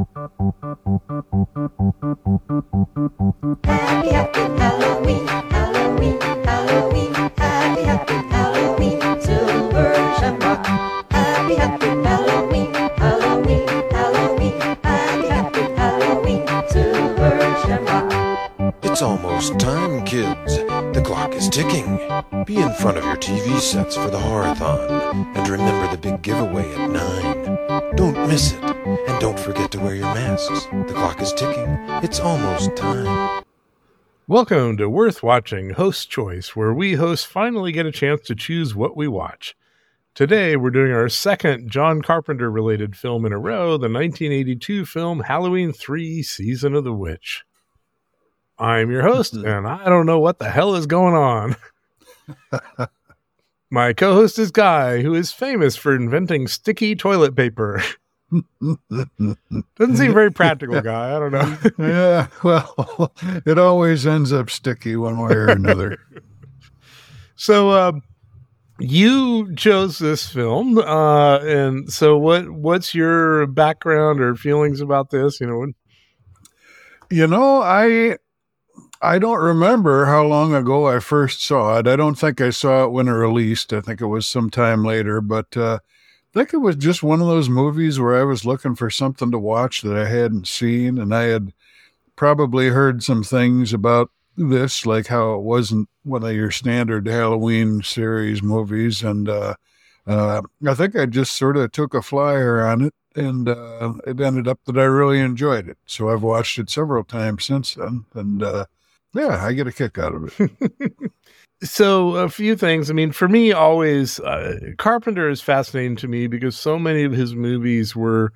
Happy, happy Halloween, Halloween, Halloween, happy Halloween, Silver Shamrock. Happy, happy Halloween, Halloween, Halloween, happy Halloween, Silver Shamrock. It's almost time, kids. The clock is ticking. Be in front of your TV sets for the horathon. And remember the big giveaway at 9. Don't miss it. And don't forget to wear your masks. The clock is ticking. It's almost time. Welcome to Worth Watching Host Choice, where we hosts finally get a chance to choose what we watch. Today, we're doing our second John Carpenter-related film in a row, the 1982 film Halloween 3: Season of the Witch. I'm your host, and I don't know what the hell is going on. My co-host is Guy, who is famous for inventing sticky toilet paper. Doesn't seem very practical, Guy. I don't know. Yeah, well, it always ends up sticky one way or another. So you chose this film, and so what's your background or feelings about this? I don't remember how long ago I first saw it. I don't think I saw it when it released. I think it was some time later, but I think it was just one of those movies where I was looking for something to watch that I hadn't seen, and I had probably heard some things about this, like how it wasn't one of your standard Halloween series movies, and I think I just sort of took a flyer on it, and it ended up that I really enjoyed it, so I've watched it several times since then, and yeah, I get a kick out of it. So a few things. I mean, for me, always Carpenter is fascinating to me because so many of his movies were,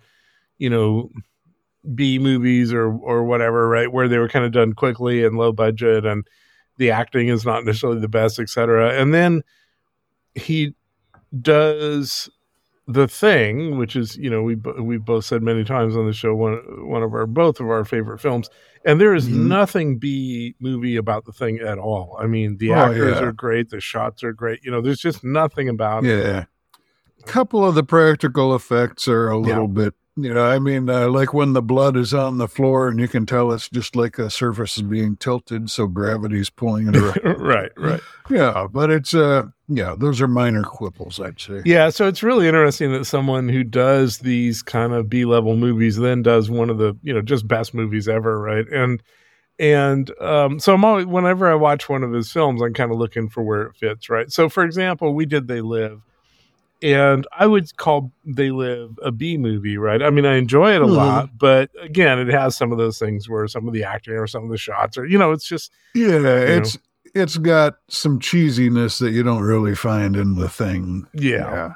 B movies or whatever, right? Where they were kind of done quickly and low budget, and the acting is not necessarily the best, etc. And then he does The Thing, which is, we both said many times on the show, both of our favorite films. And there is nothing B movie about The Thing at all. I mean, the actors are great. The shots are great. There's just nothing about it. Yeah. A couple of the practical effects are a little bit, like when the blood is on the floor and you can tell it's just like a surface is being tilted. So gravity's pulling it around. Right. Yeah. But it's, those are minor quibbles, I'd say. Yeah. So it's really interesting that someone who does these kind of B-level movies then does one of the, just best movies ever. Right. And so I'm always, whenever I watch one of his films, I'm kind of looking for where it fits. Right. So for example, we did They Live, and I would call They Live a B movie. Right. I mean, I enjoy it a lot, but again, it has some of those things where some of the acting or some of the shots or, it's just, it's got some cheesiness that you don't really find in The Thing. Yeah.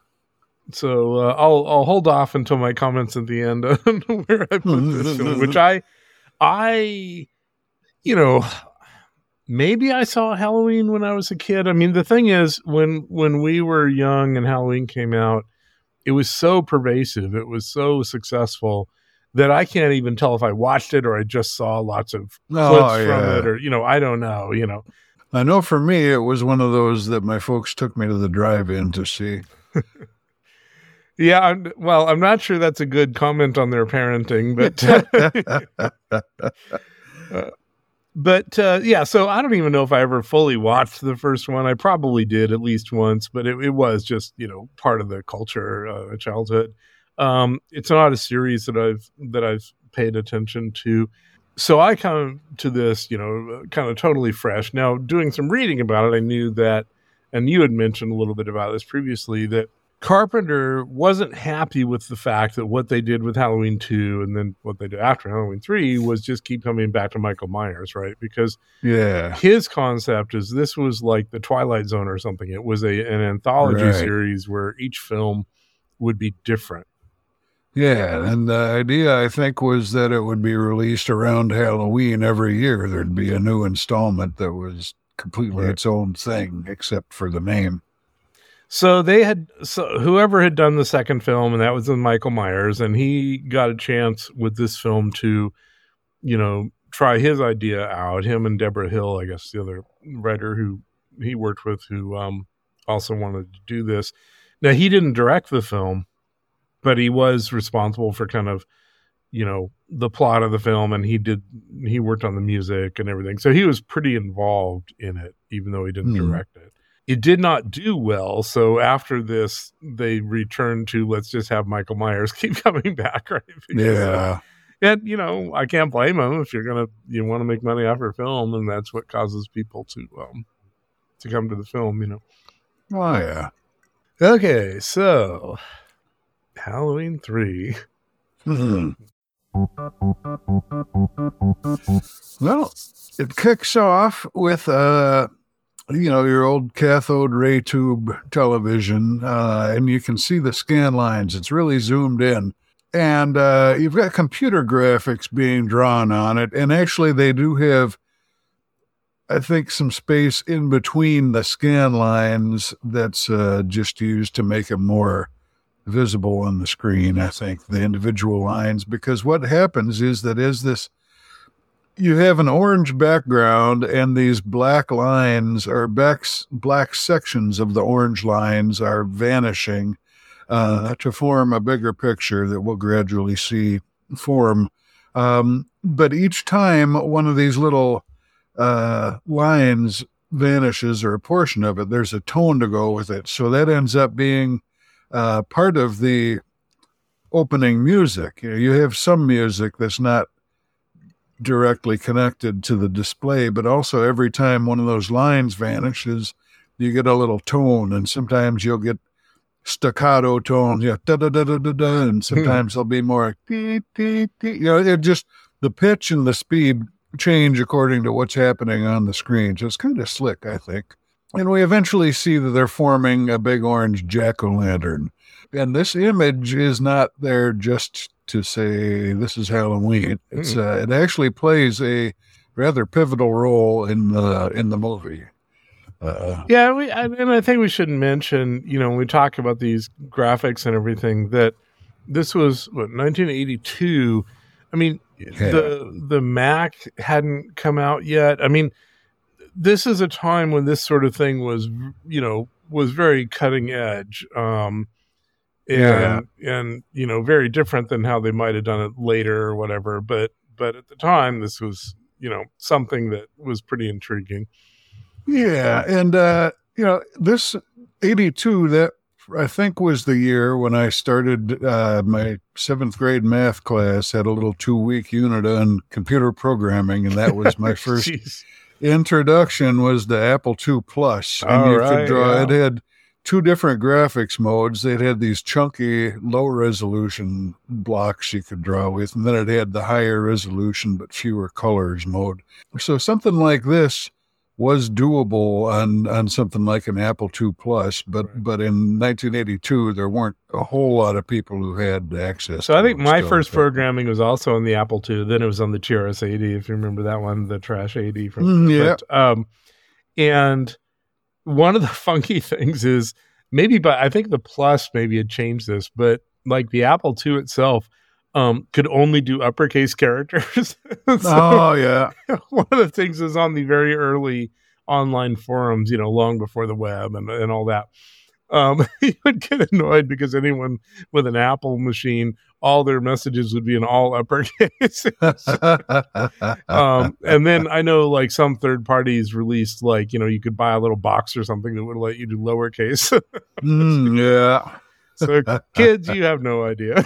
So I'll hold off until my comments at the end on where I put this film, which I maybe I saw Halloween when I was a kid. I mean, the thing is, when we were young and Halloween came out, it was so pervasive. It was so successful that I can't even tell if I watched it or I just saw lots of clips from it or, I don't know, I know for me, it was one of those that my folks took me to the drive-in to see. I'm not sure that's a good comment on their parenting, but so I don't even know if I ever fully watched the first one. I probably did at least once, but it was just, part of the culture of childhood. It's not a series that I've paid attention to. So I come to this, kind of totally fresh. Now, doing some reading about it, I knew that, and you had mentioned a little bit about this previously, that Carpenter wasn't happy with the fact that what they did with Halloween 2 and then what they did after Halloween 3 was just keep coming back to Michael Myers, right? Because his concept is this was like the Twilight Zone or something. It was an anthology series where each film would be different. Yeah, and the idea, I think, was that it would be released around Halloween every year. There'd be a new installment that was completely its own thing, except for the name. So whoever had done the second film, and that was with Michael Myers, and he got a chance with this film to, try his idea out. Him and Debra Hill, I guess, the other writer who he worked with, who also wanted to do this. Now, he didn't direct the film, but he was responsible for kind of you know, the plot of the film, and he worked on the music and everything. So he was pretty involved in it, even though he didn't direct it. It did not do well. So after this, they returned to, let's just have Michael Myers keep coming back. Right? Because, and, you know, I can't blame him. If you're going to, you want to make money off your film, and that's what causes people to come to the film, you know? Oh yeah. Okay. So Halloween 3. Well, it kicks off with, your old cathode ray tube television, and you can see the scan lines. It's really zoomed in. And you've got computer graphics being drawn on it. And actually, they do have, I think, some space in between the scan lines that's just used to make it more visible on the screen, I think, the individual lines. Because what happens is that as this, you have an orange background, and these black lines or black sections of the orange lines are vanishing to form a bigger picture that we'll gradually see form. But each time one of these little lines vanishes, or a portion of it, there's a tone to go with it. So that ends up being part of the opening music. You have some music that's not directly connected to the display, but also every time one of those lines vanishes, you get a little tone, and sometimes you'll get staccato tones, da da da da da da, and sometimes there'll be more dee, dee, dee. It just, the pitch and the speed change according to what's happening on the screen. So it's kind of slick, I think. And we eventually see that they're forming a big orange jack-o'-lantern. And this image is not there just to say this is Halloween. It's it actually plays a rather pivotal role in the movie. I think we should mention, when we talk about these graphics and everything, that this was, 1982? I mean, the Mac hadn't come out yet. I mean, this is a time when this sort of thing was very cutting edge. And very different than how they might have done it later or whatever. But at the time, this was, something that was pretty intriguing. Yeah. And, this 82, that I think was the year when I started my seventh grade math class, had a little 2-week unit on computer programming. And that was my first introduction, was the Apple II Plus. And it had two different graphics modes. It had these chunky, low-resolution blocks you could draw with, and then it had the higher resolution but fewer colors mode. So something like this was doable on something like an Apple II Plus, but in 1982, there weren't a whole lot of people who had access. So I think my first programming was also on the Apple II. Then it was on the TRS-80, if you remember that one, the Trash 80 from Kubrick. And one of the funky things is I think the Plus maybe had changed this, but like the Apple II itself could only do uppercase characters. One of the things is on the very early online forums, long before the web and all that, you would get annoyed because anyone with an Apple machine, all their messages would be in all uppercase. And then I know some third parties released, you could buy a little box or something that would let you do lowercase. So kids, you have no idea.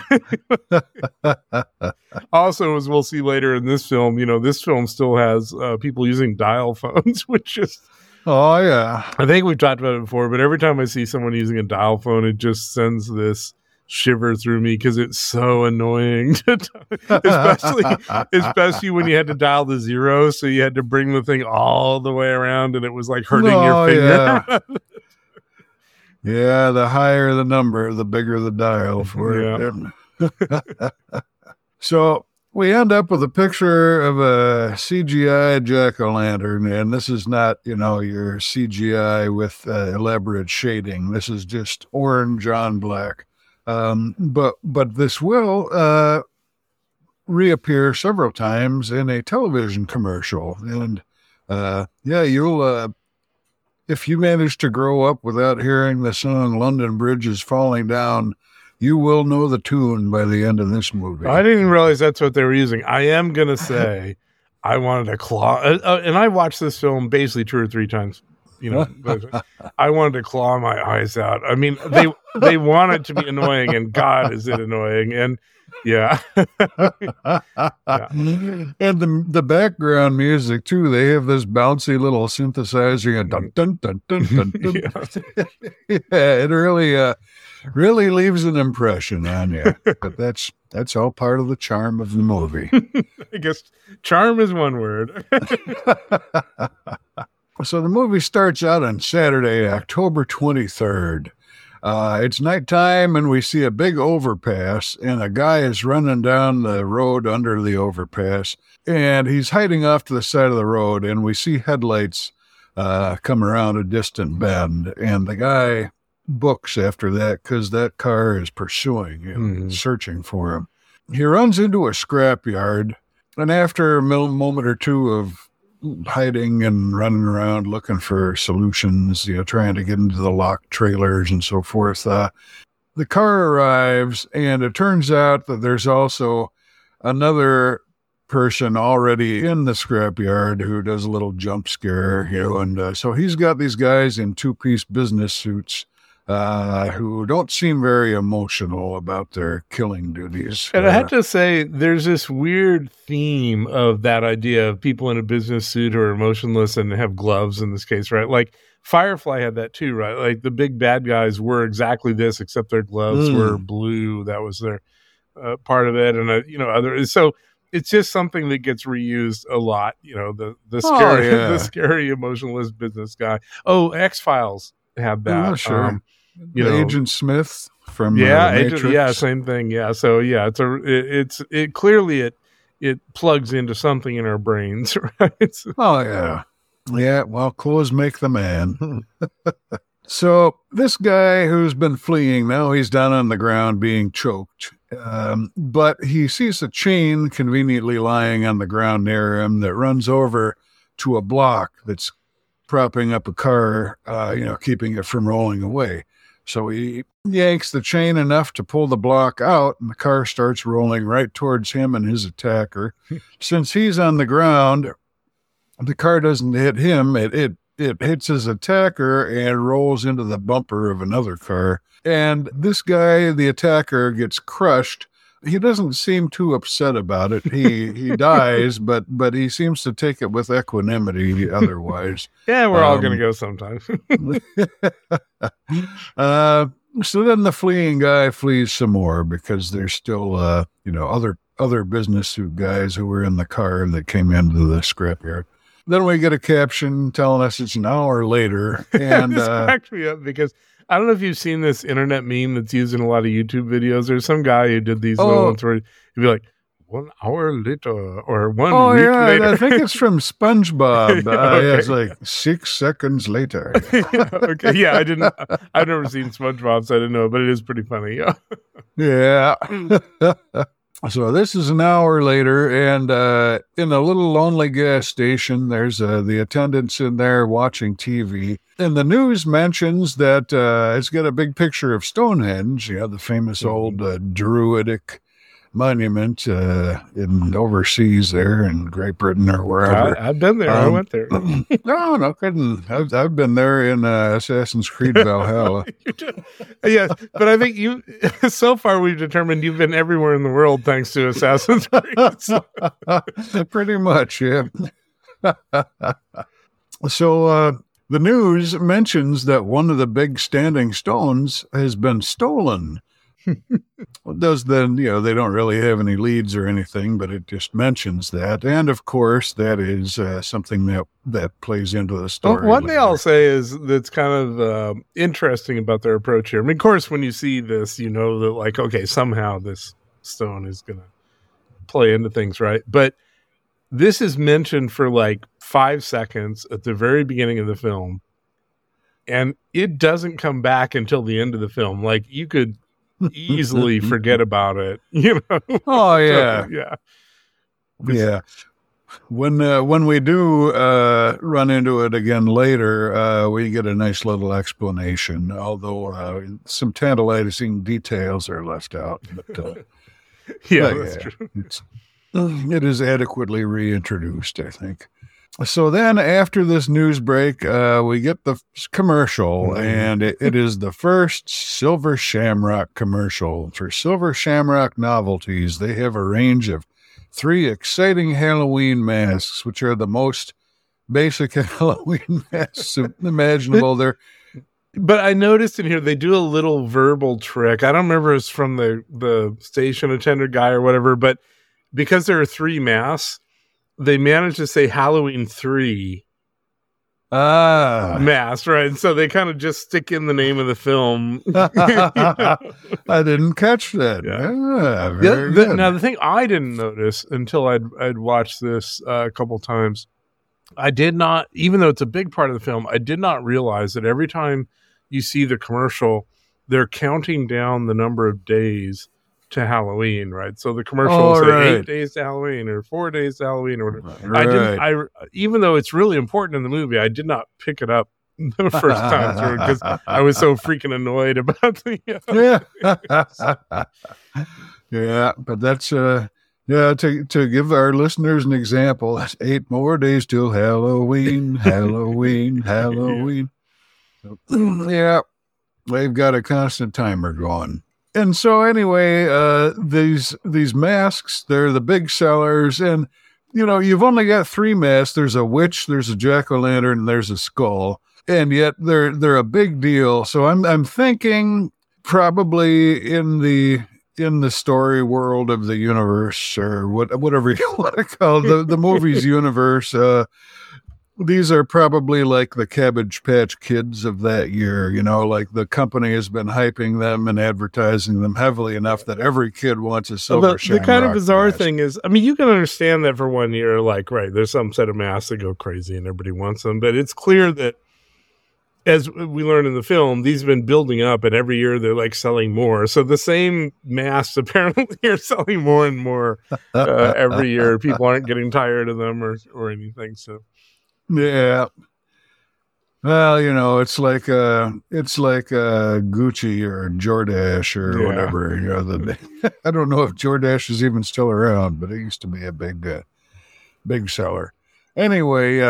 Also, as we'll see later in this film, this film still has people using dial phones, which is... Oh, yeah. I think we've talked about it before, but every time I see someone using a dial phone, it just sends this shiver through me because it's so annoying, especially when you had to dial the zero, so you had to bring the thing all the way around, and it was like hurting your finger. Yeah, the higher the number, the bigger the dial for it. So we end up with a picture of a CGI jack-o'-lantern, and this is not, your CGI with elaborate shading. This is just orange on black. But this will reappear several times in a television commercial. And you'll if you manage to grow up without hearing the song London Bridge is Falling Down, You will know the tune by the end of this movie. I didn't realize that's what they were using. I am going to say I wanted a claw. And I watched this film basically 2 or 3 times. You know, I wanted to claw my eyes out. I mean, they want it to be annoying, and God, is it annoying. And yeah. And the background music too. They have this bouncy little synthesizer and dun dun dun dun dun dun. Yeah. It really really leaves an impression on you. But that's all part of the charm of the movie. I guess charm is one word. So the movie starts out on Saturday, October 23rd. It's nighttime, and we see a big overpass, and a guy is running down the road under the overpass, and he's hiding off to the side of the road, and we see headlights come around a distant bend, and the guy books after that because that car is pursuing him, and searching for him. He runs into a scrapyard, and after a moment or two of hiding and running around looking for solutions, you know, trying to get into the locked trailers and so forth. The car arrives, and it turns out that there's also another person already in the scrapyard who does a little jump scare, you know, and so he's got these guys in two-piece business suits who don't seem very emotional about their killing duties. And I have to say, there's this weird theme of that idea of people in a business suit who are emotionless and have gloves in this case, right? Like Firefly had that too, right? Like the big bad guys were exactly this, except their gloves were blue. That was their part of it. And, you know, other. So it's just something that gets reused a lot. You know, the scary emotionless business guy. Oh, X-Files had that. Oh, sure. You know, Agent Smith from Matrix. Same thing. Yeah, so yeah, it clearly plugs into something in our brains, right? Well, clothes make the man. So this guy who's been fleeing, now he's down on the ground being choked, but he sees a chain conveniently lying on the ground near him that runs over to a block that's propping up a car, you know, keeping it from rolling away. So he yanks the chain enough to pull the block out, and the car starts rolling right towards him and his attacker. Since he's on the ground, the car doesn't hit him. It hits his attacker and rolls into the bumper of another car. And this guy, the attacker, gets crushed. He doesn't seem too upset about it. He dies, but he seems to take it with equanimity otherwise. Yeah, we're all going to go sometime. So then the fleeing guy flees some more because there's still, you know, other business suit guys who were in the car that came into the scrapyard. Then we get a caption telling us it's an hour later. And this cracked me up because I don't know if you've seen this internet meme that's used in a lot of YouTube videos. There's some guy who did these little ones where he'd be like, 1 hour later or 1 week later. I think it's from SpongeBob. Yeah, it's like 6 seconds later. Yeah, I've never seen SpongeBob, so I didn't know, but it is pretty funny. Yeah. So this is an hour later, and in a little lonely gas station, there's the attendants in there watching TV. And the news mentions that it's got a big picture of Stonehenge, you know, the famous old Druidic monument in overseas there in Great Britain or wherever. I've been there. I went there. No kidding. I've been there in Assassin's Creed Valhalla. Yes, but I think you. So far, we've determined you've been everywhere in the world thanks to Assassin's Creed. Pretty much, yeah. So the news mentions that one of the big standing stones has been stolen. Does then, you know, they don't really have any leads or anything, but it just mentions that. And of course, that is something that plays into the story. Well, what they all say is that's kind of interesting about their approach here. I mean, of course, when you see this, you know that, like, okay, somehow this stone is going to play into things, right? But this is mentioned for like 5 seconds at the very beginning of the film, and it doesn't come back until the end of the film. Like, you could easily forget about it, you know. Oh yeah. So, yeah. When we do run into it again later, we get a nice little explanation, although some tantalizing details are left out. But, yeah, that's true. It is adequately reintroduced, I think. So then after this news break, we get the commercial, and it is the first Silver Shamrock commercial. For Silver Shamrock Novelties, they have a range of 3 exciting Halloween masks, which are the most basic Halloween masks imaginable. But I noticed in here they do a little verbal trick. I don't remember if it's from the station attendant guy or whatever, but because there are 3 masks, they managed to say Halloween 3 mask, right? So they kind of just stick in the name of the film. I didn't catch that. Yeah. Very good. Now, the thing I didn't notice until I'd watched this a couple times, I did not, even though it's a big part of the film, I did not realize that every time you see the commercial, they're counting down the number of days to Halloween, right? So the commercial will say 8 days to Halloween or 4 days to Halloween or whatever. Right. I even though it's really important in the movie, I did not pick it up the first time through because I was so freaking annoyed about the yeah. But that's to give our listeners an example, that's 8 more days till Halloween, Halloween. Yeah, they've got a constant timer going. And so anyway, these masks, they're the big sellers. And, you know, you've only got 3 masks. There's a witch, there's a jack-o'-lantern, and there's a skull. And yet they're a big deal. So I'm thinking probably in the story world of the universe or whatever you want to call the movie's universe, these are probably like the Cabbage Patch Kids of that year, you know, like the company has been hyping them and advertising them heavily enough that every kid wants a Silver Shamrock. The kind of bizarre thing is, I mean, you can understand that for one year, like, right, there's some set of masks that go crazy and everybody wants them. But it's clear that, as we learn in the film, these have been building up and every year they're like selling more. So the same masks apparently are selling more and more every year. People aren't getting tired of them or anything, so. Yeah. Well, you know, it's like Gucci or Jordache or whatever. You know, I don't know if Jordache is even still around, but it used to be a big seller. Anyway,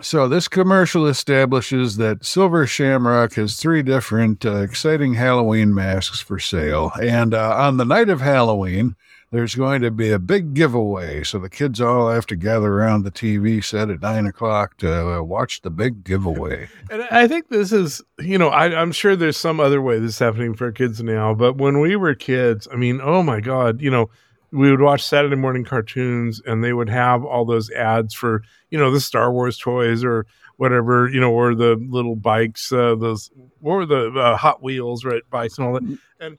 so this commercial establishes that Silver Shamrock has 3 different exciting Halloween masks for sale. And on the night of Halloween, there's going to be a big giveaway. So the kids all have to gather around the TV set at 9:00 to watch the big giveaway. And I think this is, you know, I'm sure there's some other way this is happening for kids now. But when we were kids, I mean, oh my God, you know, we would watch Saturday morning cartoons and they would have all those ads for, you know, the Star Wars toys or whatever, you know, or the little bikes, Hot Wheels, right? Bikes and all that. And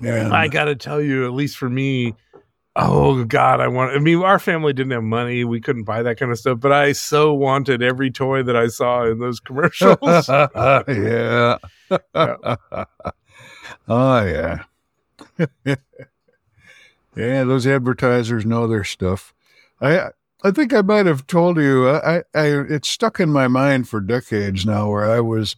yeah. I got to tell you, at least for me, our family didn't have money. We couldn't buy that kind of stuff, but I so wanted every toy that I saw in those commercials. Yeah, those advertisers know their stuff. I think I might have told you, it's stuck in my mind for decades now, where I was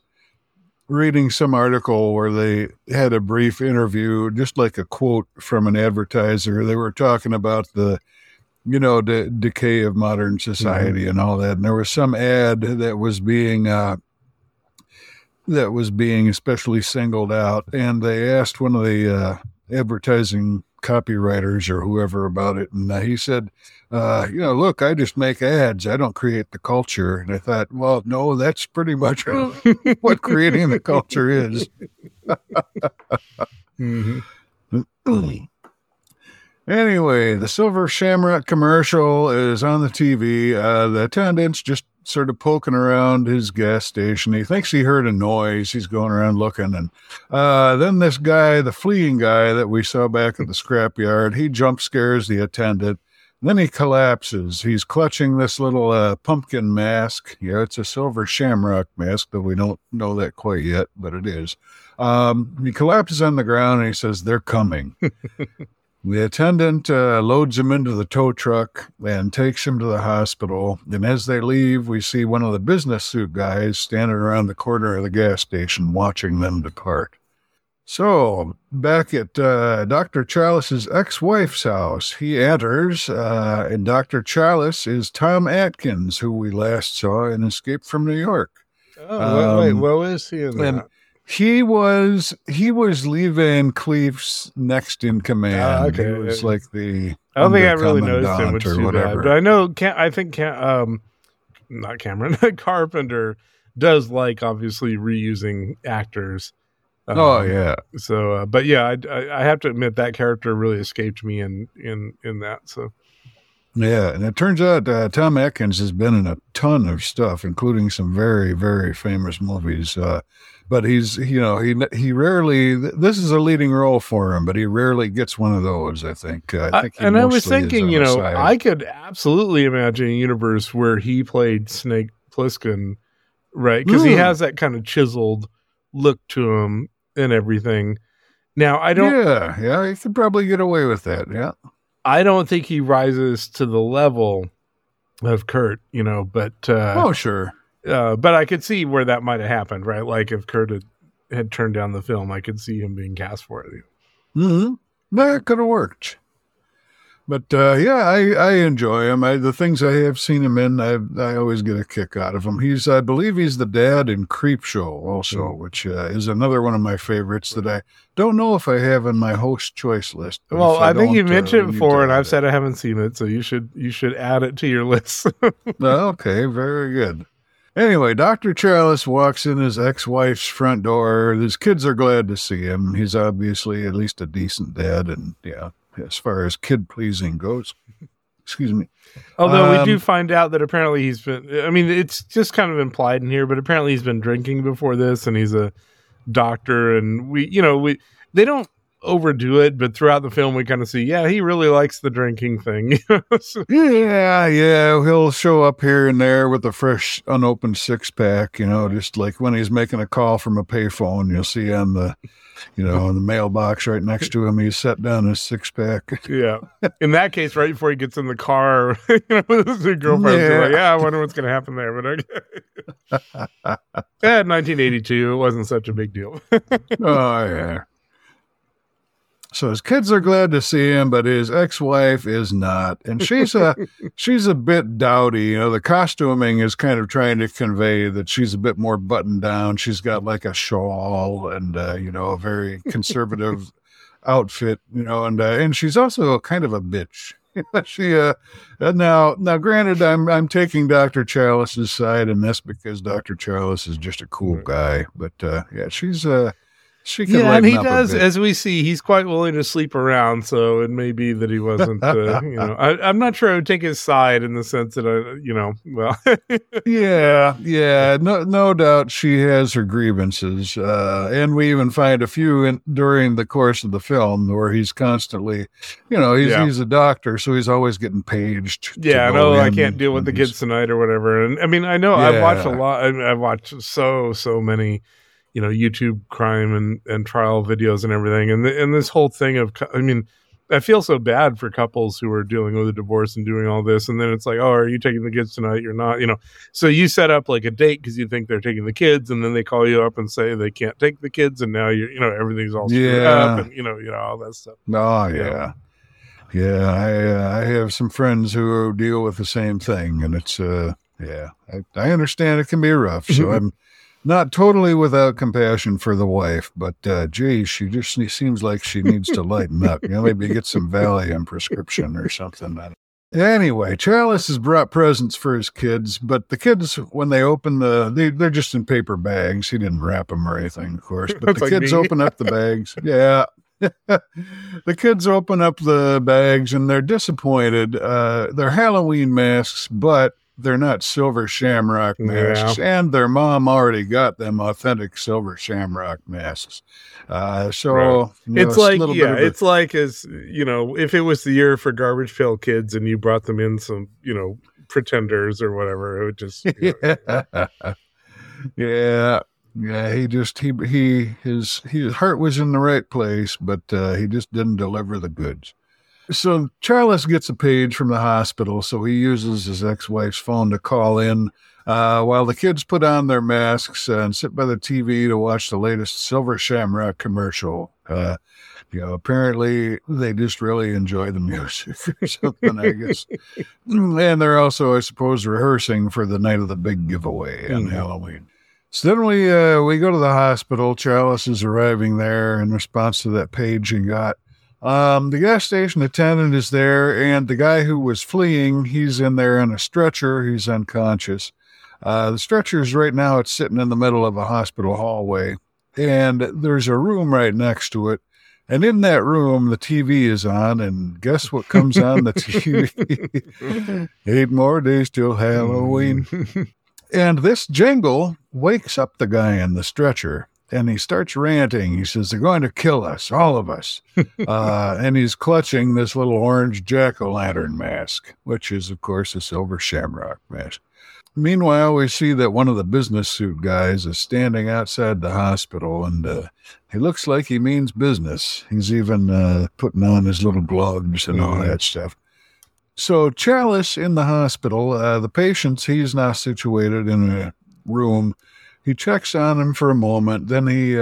reading some article where they had a brief interview, just like a quote from an advertiser. They were talking about the, you know, decay of modern society and all that. And there was some ad that was being especially singled out. And they asked one of the advertising copywriters or whoever about it, and he said, you know, look, I just make ads, I don't create the culture. And I thought, well, no, that's pretty much what creating the culture is. Anyway, the Silver Shamrock commercial is on the TV. The attendant's just sort of poking around his gas station. He thinks he heard a noise. He's going around looking. And then this guy, the fleeing guy that we saw back at the scrapyard, he jump scares the attendant. Then he collapses. He's clutching this little pumpkin mask. Yeah, it's a Silver Shamrock mask, though we don't know that quite yet, but it is. He collapses on the ground and he says, "They're coming." The attendant loads him into the tow truck and takes him to the hospital. And as they leave, we see one of the business suit guys standing around the corner of the gas station watching them depart. So, back at Dr. Challis' ex-wife's house, he enters, and Dr. Challis is Tom Atkins, who we last saw in Escape from New York. Oh, wait, where is he in that? He was Lee Van Cleef's next in command. Okay. He was like the I don't think I really noticed him, which is too bad. But I know Carpenter does like obviously reusing actors. So, but yeah, I have to admit that character really escaped me in that. So. Yeah, and it turns out Tom Atkins has been in a ton of stuff, including some very, very famous movies. But he's, you know, he rarely. This is a leading role for him, but he rarely gets one of those. I think. I was thinking, you know, side. I could absolutely imagine a universe where he played Snake Plissken, right? Because he has that kind of chiseled look to him and everything. Now I don't. Yeah, he could probably get away with that. Yeah. I don't think he rises to the level of Kurt, you know, but... but I could see where that might have happened, right? Like, if Kurt had turned down the film, I could see him being cast for it. Mm-hmm. That could have worked. But, I enjoy him. The things I have seen him in, I always get a kick out of him. I believe he's the dad in Creepshow also, which is another one of my favorites that I don't know if I have in my host choice list. Well, I think you mentioned it before, and I've said I haven't seen it, so you should add it to your list. Okay, very good. Anyway, Dr. Challis walks in his ex-wife's front door. His kids are glad to see him. He's obviously at least a decent dad, and yeah. As far as kid pleasing goes, excuse me. Although we do find out that apparently he's been—I mean, it's just kind of implied in here—but apparently he's been drinking before this, and he's a doctor. And they don't overdo it, but throughout the film we kind of see, he really likes the drinking thing. He'll show up here and there with a fresh, unopened six-pack. You know, just like when he's making a call from a payphone, you'll see on the. You know, in the mailbox right next to him, he's set down his six-pack. Yeah. In that case, right before he gets in the car, you know, with his new girlfriend, he's like, I wonder what's going to happen there. But okay. 1982, it wasn't such a big deal. So his kids are glad to see him, but his ex-wife is not. And she's a bit dowdy. You know, the costuming is kind of trying to convey that she's a bit more buttoned down. She's got like a shawl and, a very conservative outfit, you know, and she's also kind of a bitch. Now granted, I'm taking Dr. Challis' side in this because Dr. Challis is just a cool guy, but and he does, as we see, he's quite willing to sleep around. So it may be that he wasn't, I'm not sure I would take his side in the sense that, no doubt she has her grievances. And we even find a few during the course of the film where he's constantly, he's a doctor, so he's always getting paged. Yeah, I can't deal with the kids tonight or whatever. And I mean, I know I've watched a lot. I've watched so many YouTube crime and trial videos and everything. And this whole thing of, I mean, I feel so bad for couples who are dealing with a divorce and doing all this. And then it's like, oh, are you taking the kids tonight? You're not, so you set up like a date cause you think they're taking the kids. And then they call you up and say they can't take the kids. And now you're, everything's all screwed up and all that stuff. Oh yeah. Yeah. I have some friends who deal with the same thing and it's, I understand it can be rough. So I'm, not totally without compassion for the wife, but, she just seems like she needs to lighten up. Maybe get some Valium prescription or something. Anyway, Challis has brought presents for his kids, but the kids, when they open they're just in paper bags. He didn't wrap them or anything, of course, but the kids open up the bags. Yeah. The kids open up the bags and they're disappointed. They're Halloween masks, but they're not Silver Shamrock masks, and their mom already got them authentic Silver Shamrock masks. It's like as if it was the year for Garbage Pail Kids and you brought them in some, pretenders or whatever, it would just, his heart was in the right place, but he just didn't deliver the goods. So Challis gets a page from the hospital, so he uses his ex-wife's phone to call in while the kids put on their masks and sit by the TV to watch the latest Silver Shamrock commercial. You know, apparently they just really enjoy the music or something, I guess. And they're also, I suppose, rehearsing for the night of the big giveaway on Halloween. So then we go to the hospital. Challis is arriving there in response to that page he got. The gas station attendant is there, and the guy who was fleeing, he's in there on a stretcher. He's unconscious. The stretcher's right now, it's sitting in the middle of a hospital hallway, and there's a room right next to it. And in that room, the TV is on, and guess what comes on the TV? 8 more days till Halloween. And this jingle wakes up the guy in the stretcher. And he starts ranting. He says, they're going to kill us, all of us. And he's clutching this little orange jack-o'-lantern mask, which is, of course, a Silver Shamrock mask. Meanwhile, we see that one of the business suit guys is standing outside the hospital, and he looks like he means business. He's even putting on his little gloves and all that stuff. So Challis in the hospital, the patients, he's now situated in a room. He checks on him for a moment. Then he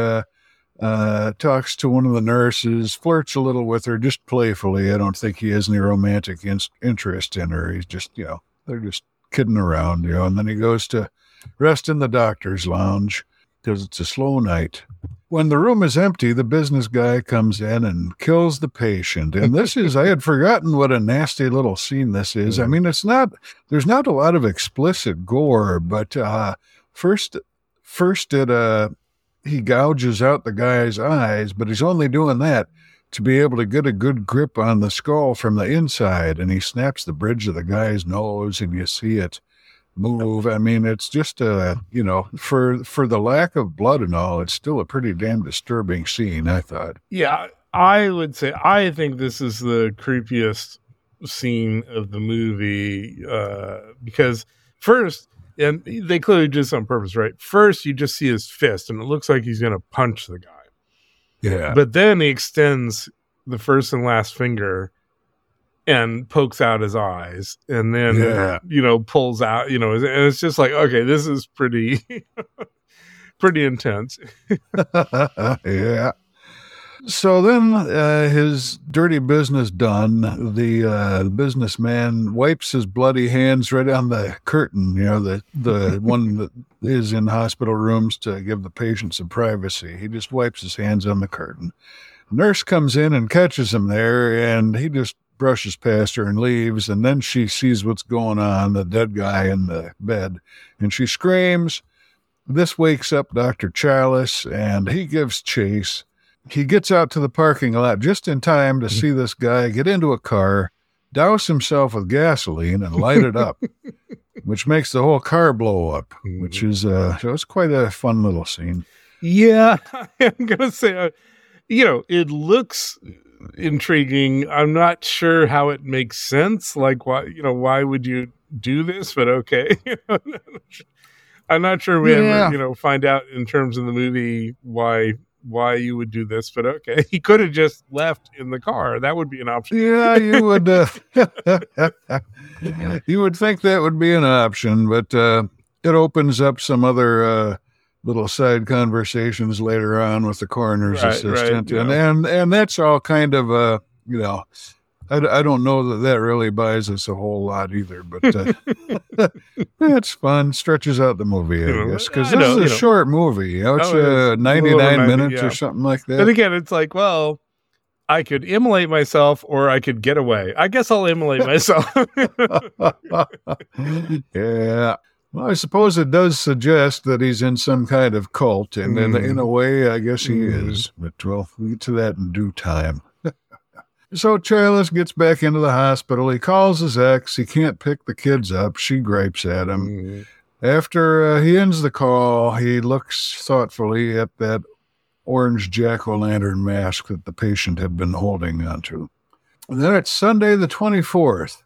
talks to one of the nurses, flirts a little with her, just playfully. I don't think he has any romantic interest in her. He's just, you know, they're just kidding around, you know. And then he goes to rest in the doctor's lounge because it's a slow night. When the room is empty, the business guy comes in and kills the patient. And this is, I had forgotten what a nasty little scene this is. I mean, it's not, there's not a lot of explicit gore, but first, he gouges out the guy's eyes, but he's only doing that to be able to get a good grip on the skull from the inside, and he snaps the bridge of the guy's nose, and you see it move. I mean, it's just, you know, for the lack of blood and all, it's still a pretty damn disturbing scene, I thought. Yeah, I would say, I think this is the creepiest scene of the movie, because first... And they clearly did this on purpose, right? First, you just see his fist, and it looks like he's going to punch the guy. Yeah. But then he extends the first and last finger and pokes out his eyes, and then, you know, pulls out, you know, and it's just like, okay, this is pretty, pretty intense. Yeah. So then his dirty business done, the businessman wipes his bloody hands right on the curtain, you know, the one that is in hospital rooms to give the patient some privacy. He just wipes his hands on the curtain. Nurse comes in and catches him there, and he just brushes past her and leaves, and then she sees what's going on, the dead guy in the bed, and she screams. This wakes up Dr. Challis, and he gives chase. He gets out to the parking lot just in time to see this guy get into a car, douse himself with gasoline, and light it up, which makes the whole car blow up, which is, so it's quite a fun little scene. Yeah, I'm going to say, you know, it looks intriguing. I'm not sure how it makes sense. Like, why, you know, why would you do this? But okay. I'm not sure we ever, you know, find out in terms of the movie why you would do this, but okay. He could have just left in the car. That would be an option. Yeah, you would you would think that would be an option, but it opens up some other little side conversations later on with the coroner's assistant. Right, and that's all kind of, you know, I don't know that that really buys us a whole lot either, but that's fun. Stretches out the movie, I guess, because this is a short movie. You know, it's 99 minutes or something like that. And again, it's like, well, I could immolate myself or I could get away. I guess I'll immolate myself. Yeah. Well, I suppose it does suggest that he's in some kind of cult, and in a way, I guess he is. But we'll get to that in due time. So Challis gets back into the hospital. He calls his ex. He can't pick the kids up. She gripes at him. After he ends the call, he looks thoughtfully at that orange jack-o'-lantern mask that the patient had been holding onto. And then it's Sunday the 24th.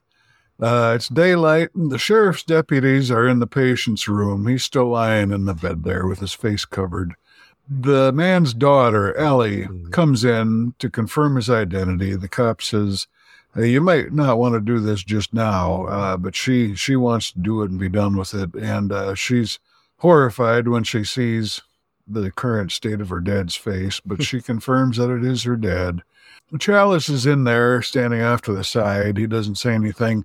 It's daylight, and the sheriff's deputies are in the patient's room. He's still lying in the bed there with his face covered. The man's daughter, Ellie, comes in to confirm his identity. The cop says you might not want to do this just now, but she wants to do it and be done with it. And she's horrified when she sees the current state of her dad's face, but she confirms that it is her dad. Challis is in there, standing off to the side. He doesn't say anything.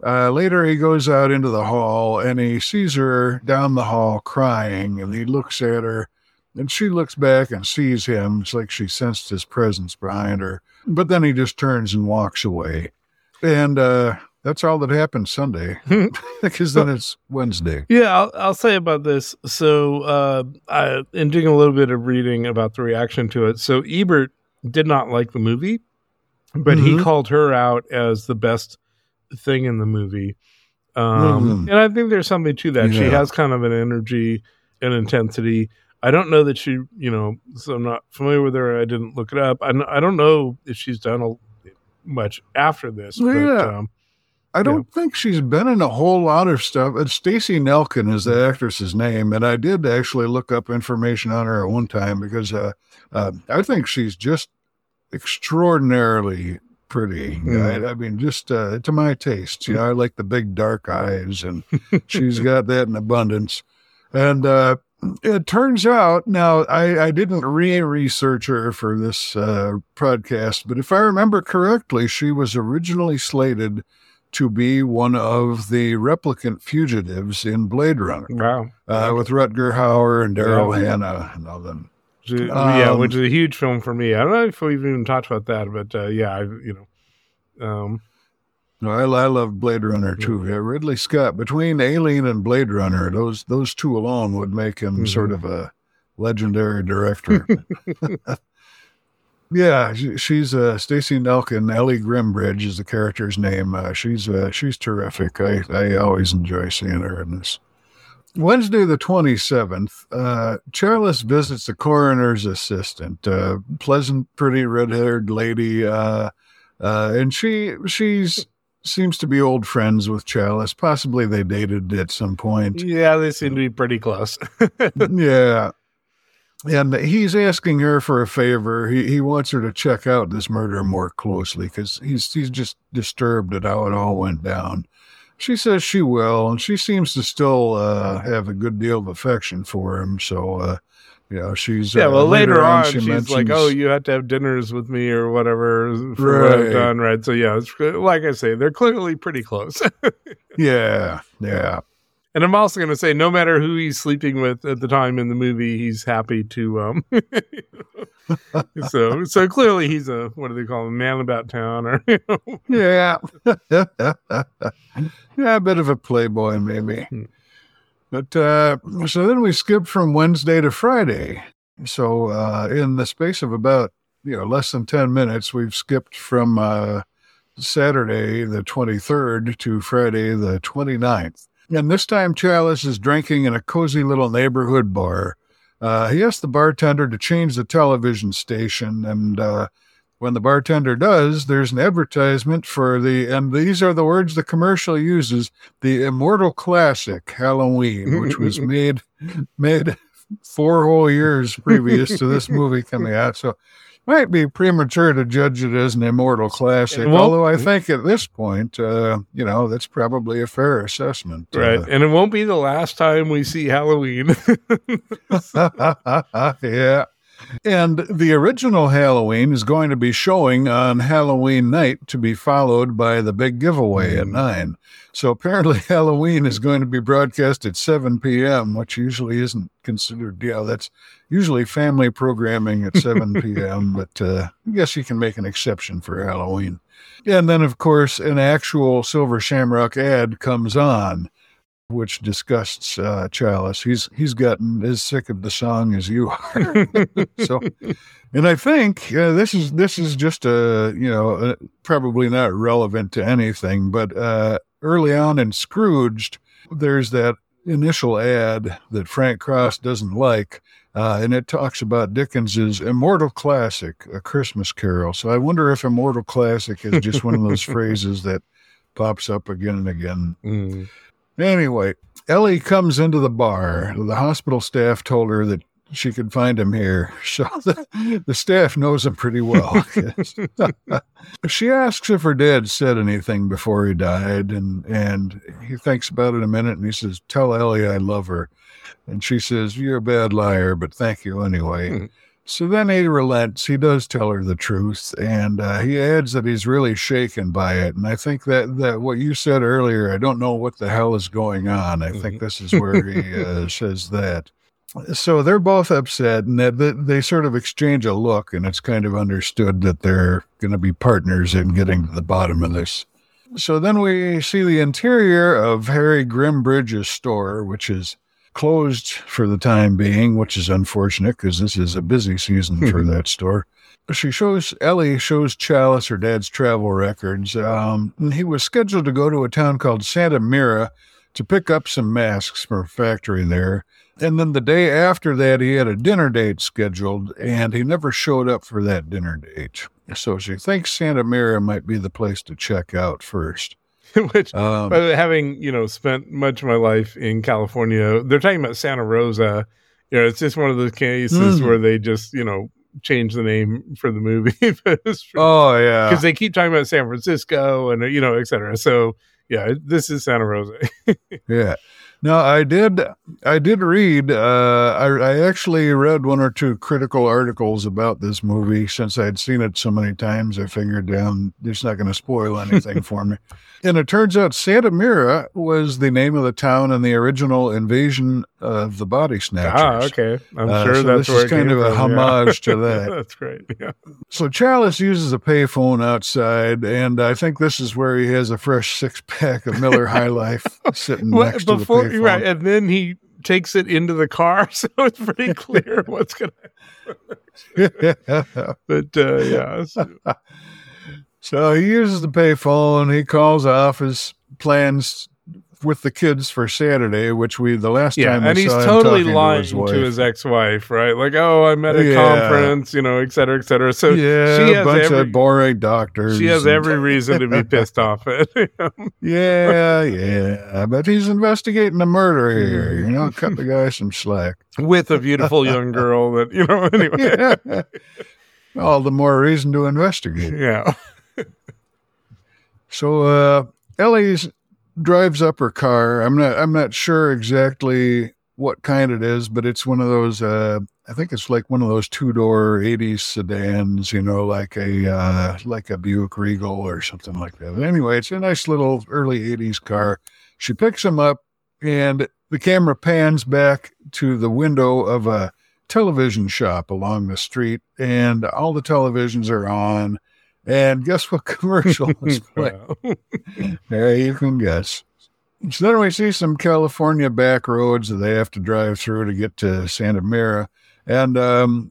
Later, he goes out into the hall, and he sees her down the hall crying, and he looks at her, and she looks back and sees him. It's like she sensed his presence behind her. But then he just turns and walks away. And that's all that happened Sunday, because then it's Wednesday. Yeah, I'll say about this. So in doing a little bit of reading about the reaction to it, so Ebert did not like the movie, but he called her out as the best thing in the movie. And I think there's something to that. Yeah. She has kind of an energy and intensity. I don't know that she, so I'm not familiar with her. I didn't look it up. I don't know if she's done much after this. Well, but, I don't think she's been in a whole lot of stuff. It's Stacey Nelkin is the actress's name, and I did actually look up information on her at one time because I think she's just extraordinarily pretty. Right? I mean, just to my taste. I like the big dark eyes, and she's got that in abundance. And it turns out, now, I didn't research her for this podcast, but if I remember correctly, she was originally slated to be one of the replicant fugitives in Blade Runner. Wow. With Rutger Hauer and Daryl Hannah and all them. Which is a huge film for me. I don't know if we've even talked about that, but No, I love Blade Runner too. Yeah, Ridley Scott, between Alien and Blade Runner, those two alone would make him sort of a legendary director. Yeah, she's Stacey Nelkin. Ellie Grimbridge is the character's name. She's terrific. I always enjoy seeing her in this. Wednesday the 27th, Challis visits the coroner's assistant, a pleasant, pretty red-haired lady. And she's seems to be old friends with Challis. Possibly they dated at some point. Yeah, they seem to be pretty close. Yeah. And he's asking her for a favor. He wants her to check out this murder more closely because he's just disturbed at how it all went down. She says she will, and she seems to still have a good deal of affection for him. So, she's... Yeah, well, later on, she's like, oh, you have to have dinners with me or whatever for what I've done, right? So, yeah, it's, like I say, they're clearly pretty close. Yeah. And I'm also going to say, no matter who he's sleeping with at the time in the movie, he's happy to... so clearly he's a, what do they call him, man about town? Or Yeah, a bit of a playboy maybe. But so then we skip from Wednesday to Friday. So in the space of about less than 10 minutes, we've skipped from Saturday the 23rd to Friday the 29th. And this time Challis is drinking in a cozy little neighborhood bar. He asked the bartender to change the television station. And when the bartender does, there's an advertisement for and these are the words the commercial uses, the immortal classic Halloween, which was made 4 whole years previous to this movie coming out. So might be premature to judge it as an immortal classic, although I think at this point, that's probably a fair assessment. Right, and it won't be the last time we see Halloween. Yeah. And the original Halloween is going to be showing on Halloween night to be followed by the big giveaway at 9. So apparently Halloween is going to be broadcast at 7 p.m., which usually isn't considered, that's usually family programming at 7 p.m., but I guess you can make an exception for Halloween. And then, of course, an actual Silver Shamrock ad comes on, which disgusts Challis. He's gotten as sick of the song as you are. So, and I think this is just probably not relevant to anything. But early on in Scrooged, there's that initial ad that Frank Cross doesn't like, and it talks about Dickens's immortal classic, A Christmas Carol. So I wonder if immortal classic is just one of those phrases that pops up again and again. Anyway, Ellie comes into the bar. The hospital staff told her that she can find him here. So the staff knows him pretty well. She asks if her dad said anything before he died, and he thinks about it a minute, and he says, "Tell Ellie I love her." And she says, "You're a bad liar, but thank you anyway." Hmm. So then he relents. He does tell her the truth, and he adds that he's really shaken by it. And I think that what you said earlier, I don't know what the hell is going on. I think this is where he says that. So they're both upset, and they sort of exchange a look, and it's kind of understood that they're going to be partners in getting to the bottom of this. So then we see the interior of Harry Grimbridge's store, which is closed for the time being, which is unfortunate because this is a busy season for that store. Ellie shows Challis her dad's travel records. He was scheduled to go to a town called Santa Mira to pick up some masks from a factory there. And then the day after that, he had a dinner date scheduled, and he never showed up for that dinner date. So she thinks Santa Mira might be the place to check out first. Which, having spent much of my life in California, they're talking about Santa Rosa. It's just one of those cases where they just change the name for the movie. Oh yeah, because they keep talking about San Francisco and etc. So yeah, this is Santa Rosa. Yeah. Now I did read. I actually read one or two critical articles about this movie since I'd seen it so many times. I figured it's not going to spoil anything for me. And it turns out Santa Mira was the name of the town in the original Invasion of the Body Snatchers. Ah, okay. I'm sure so that's where it came from. This is kind of a homage to that. That's great. Yeah. So Challis uses a payphone outside, and I think this is where he has a fresh six-pack of Miller High Life sitting next to the payphone. Right, and then he takes it into the car, so it's pretty clear what's going to happen. But, yeah. So he uses the payphone. He calls off his plans with the kids for Saturday, which the last time we saw him. And he's totally lying to his ex-wife, right? Like, oh, I'm at a conference, et cetera, et cetera. So she has a bunch of boring doctors. She has every reason to be pissed off at him. Yeah. But he's investigating a murder here. Cut the guy some slack. With a beautiful young girl that, anyway. Yeah. All the more reason to investigate. Yeah. So Ellie drives up her car. I'm not sure exactly what kind it is, but it's one of those. I think it's like one of those two-door '80s sedans, like a Buick Regal or something like that. But anyway, it's a nice little early '80s car. She picks him up, and the camera pans back to the window of a television shop along the street, and all the televisions are on. And guess what commercial is playing? Yeah, you can guess. So then we see some California back roads that they have to drive through to get to Santa Mira. And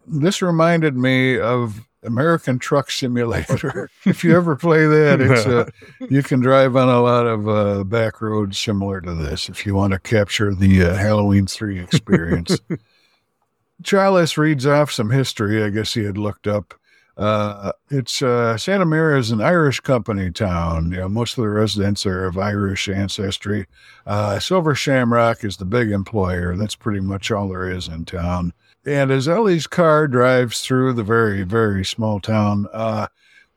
this reminded me of American Truck Simulator. If you ever play that, it's you can drive on a lot of back roads similar to this if you want to capture the Halloween 3 experience. Challis reads off some history I guess he had looked up. It's Santa Mira is an Irish company town. Most of the residents are of Irish ancestry. Silver Shamrock is the big employer. That's pretty much all there is in town. And as Ellie's car drives through the very, very small town,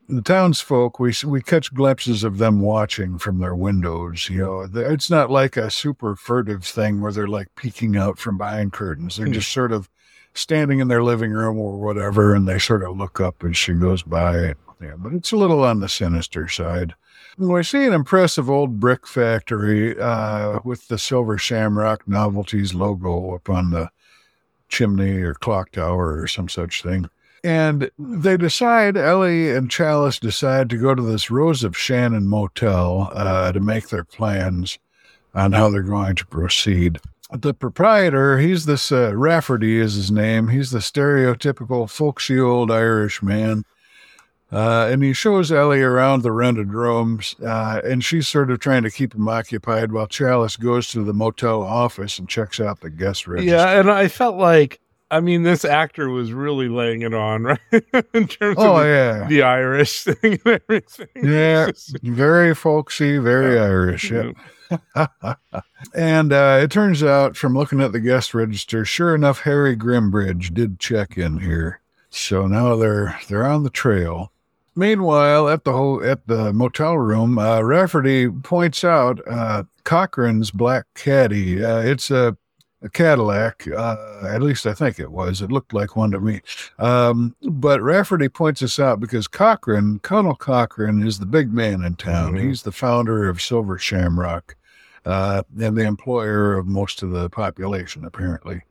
the townsfolk, we catch glimpses of them watching from their windows. It's not like a super furtive thing where they're like peeking out from behind curtains. They're just sort of standing in their living room or whatever, and they sort of look up as she goes by. Yeah, but it's a little on the sinister side. And we see an impressive old brick factory with the Silver Shamrock Novelties logo up on the chimney or clock tower or some such thing. And Ellie and Challis decide to go to this Rose of Shannon motel to make their plans on how they're going to proceed. The proprietor, he's this Rafferty is his name. He's the stereotypical folksy old Irish man. And he shows Ellie around the rented rooms, and she's sort of trying to keep him occupied while Challis goes to the motel office and checks out the guest register. Yeah, and I felt like I mean, this actor was really laying it on, right? In terms of the Irish thing and everything. Yeah, very folksy, very Irish. Yeah. And it turns out from looking at the guest register, sure enough, Harry Grimbridge did check in here. So now they're on the trail. Meanwhile, at the motel room, Rafferty points out Cochran's black caddy. It's a Cadillac, at least I think it was. It looked like one to me. But Rafferty points this out because Conal Cochran is the big man in town. Mm-hmm. He's the founder of Silver Shamrock and the employer of most of the population, apparently.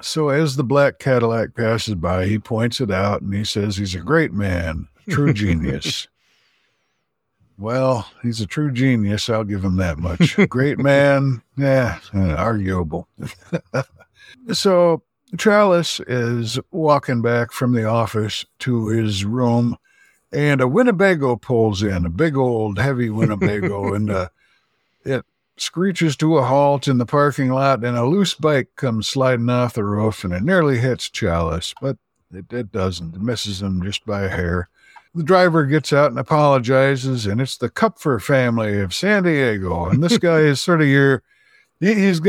So as the black Cadillac passes by, he points it out and he says he's a great man. True genius. Well, he's a true genius. I'll give him that much. Great man. Yeah, arguable. So Challis is walking back from the office to his room, and a Winnebago pulls in, a big old heavy Winnebago, and it screeches to a halt in the parking lot, and a loose bike comes sliding off the roof, and it nearly hits Challis, but it doesn't. It misses him just by a hair. The driver gets out and apologizes, and it's the Kupfer family of San Diego. And this guy is sort of he's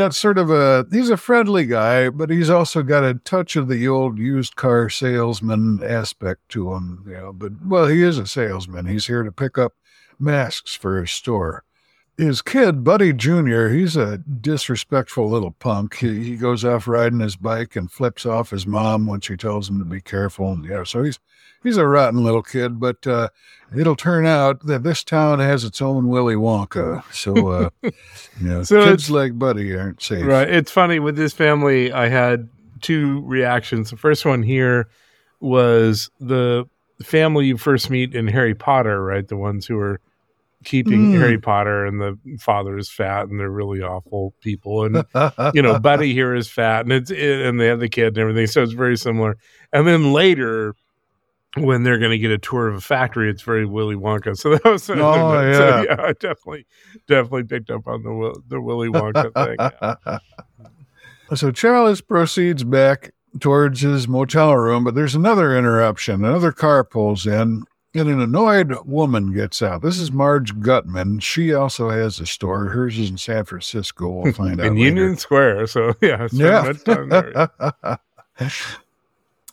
a friendly guy, but he's also got a touch of the old used car salesman aspect to him. You know, but, well, he is a salesman. He's here to pick up masks for his store. His kid, Buddy Jr., he's a disrespectful little punk. He goes off riding his bike and flips off his mom when she tells him to be careful. And, yeah, so He's a rotten little kid, but it'll turn out that this town has its own Willy Wonka. So, so kids like Buddy aren't safe. Right. It's funny. With this family, I had two reactions. The first one here was the family you first meet in Harry Potter, right? The ones who are keeping Harry Potter, and the father is fat, and they're really awful people. And, Buddy here is fat, and and they have the kid and everything. So it's very similar. And then later, when they're going to get a tour of a factory, it's very Willy Wonka. So that was sort of I definitely picked up on the Willy Wonka thing. Yeah. So Challis proceeds back towards his motel room, but there's another interruption. Another car pulls in, and an annoyed woman gets out. This is Marge Gutman. She also has a store. Hers is in San Francisco. We'll find out in Union Square. So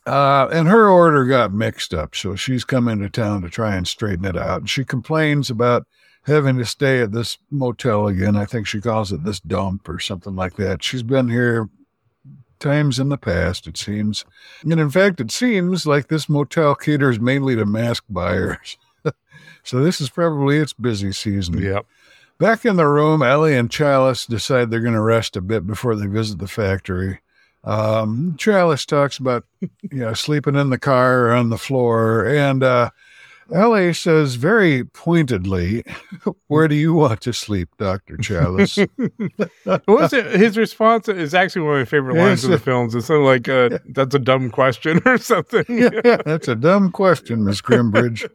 and her order got mixed up, so she's come into town to try and straighten it out. And she complains about having to stay at this motel again. I think she calls it this dump or something like that. She's been here times in the past, it seems. And in fact, it seems like this motel caters mainly to mask buyers. So this is probably its busy season. Yep. Back in the room, Ellie and Challis decide they're going to rest a bit before they visit the factory. Challis talks about, sleeping in the car or on the floor. And, Ellie says very pointedly, where do you want to sleep, Dr. Challis? His response is actually one of my favorite lines of the films. It's something like, that's a dumb question or something. Yeah, that's a dumb question, Miss Grimbridge.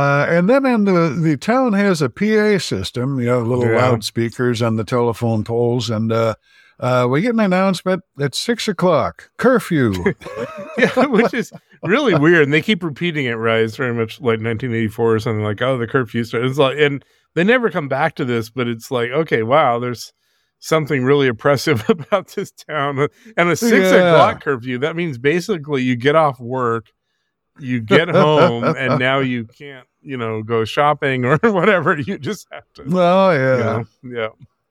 And then in the town has a PA system, little loudspeakers on the telephone poles. And we get an announcement at 6:00, curfew. Which is really weird. And they keep repeating it, right? It's very much like 1984 or something, like, the curfew started. It's like, and they never come back to this, but it's like, okay, wow, there's something really oppressive about this town. And a 6:00 curfew, that means basically you get off work, you get home, and now you can't, go shopping or whatever. You just have to. Well,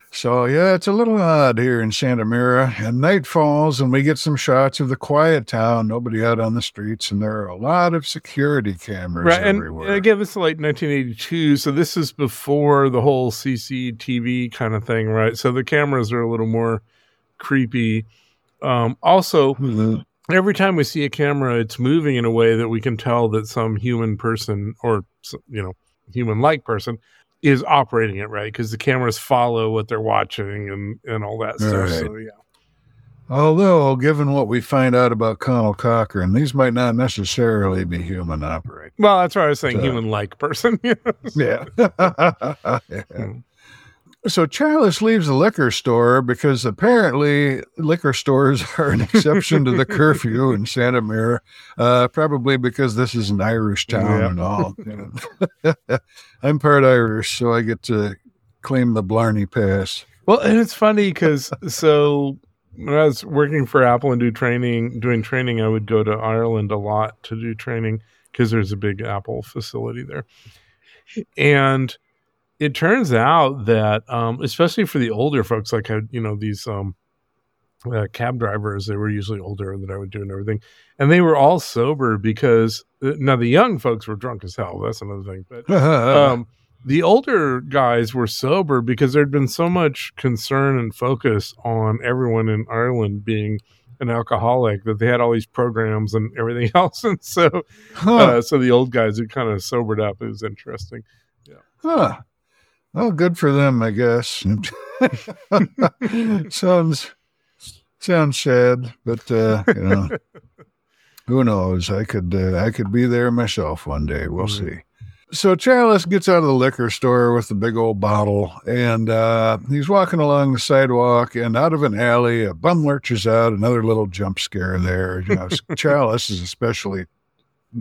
So, it's a little odd here in Santa Mira. And night falls, and we get some shots of the quiet town, nobody out on the streets, and there are a lot of security cameras everywhere. And again, this is like 1982, so this is before the whole CCTV kind of thing, right? So the cameras are a little more creepy. Also... Mm-hmm. Every time we see a camera, it's moving in a way that we can tell that some human person or, human-like person is operating it, right? Because the cameras follow what they're watching and all that stuff. Right. So, yeah. Although, given what we find out about Conal Cochran, these might not necessarily be human operating. Well, that's why I was saying human-like person. Yeah. So Challis leaves the liquor store because apparently liquor stores are an exception to the curfew in Santa Mira, probably because this is an Irish town and all. You know. I'm part Irish, so I get to claim the Blarney Pass. Well, and it's funny because so when I was working for Apple and doing training, I would go to Ireland a lot to do training because there's a big Apple facility there. And it turns out that, especially for the older folks, like, you know, these cab drivers, they were usually older than I would do and everything. And they were all sober because, now the young folks were drunk as hell. That's another thing. But the older guys were sober because there'd been so much concern and focus on everyone in Ireland being an alcoholic that they had all these programs and everything else. And so, so the old guys had kind of sobered up. It was interesting. Yeah. Huh. Well, good for them, I guess. sounds sad, but you know, who knows? I could be there myself one day. We'll see. So Challis gets out of the liquor store with the big old bottle, and he's walking along the sidewalk, and out of an alley, a bum lurches out. Another little jump scare there. You know, Challis is especially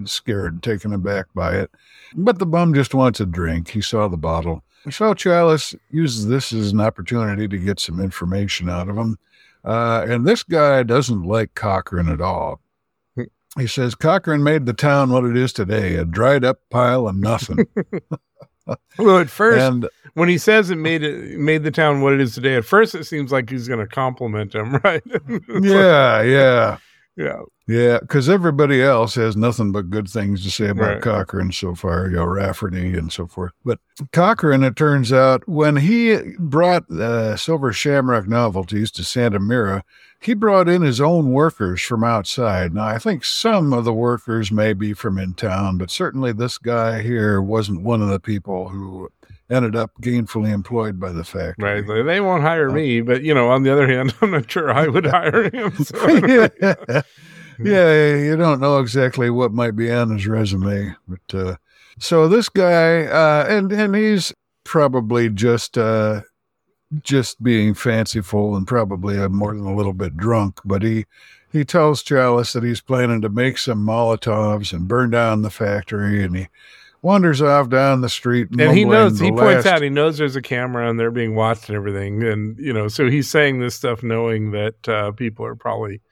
scared, taken aback by it, but the bum just wants a drink. He saw the bottle. So Challis uses this as an opportunity to get some information out of him. And this guy doesn't like Cochran at all. He says, Cochran made the town what it is today, a dried up pile of nothing. Well, at first, when he says it made the town what it is today, at first it seems like he's going to compliment him, right? Yeah, because everybody else has nothing but good things to say about Cochran so far, you know, Rafferty and so forth. But Cochran, it turns out, when he brought Silver Shamrock novelties to Santa Mira, he brought in his own workers from outside. Now, I think some of the workers may be from in town, but certainly this guy here wasn't one of the people who ended up gainfully employed by the factory. Right. They won't hire me, but, you know, on the other hand, I'm not sure I would hire him. So. Yeah, you don't know exactly what might be on his resume. But so this guy, and he's probably just being fanciful and probably more than a little bit drunk, but he tells Challis that he's planning to make some Molotovs and burn down the factory, and he wanders off down the street. And he knows, he points out there's a camera and they're being watched and everything. And, you know, so he's saying this stuff knowing that people are probably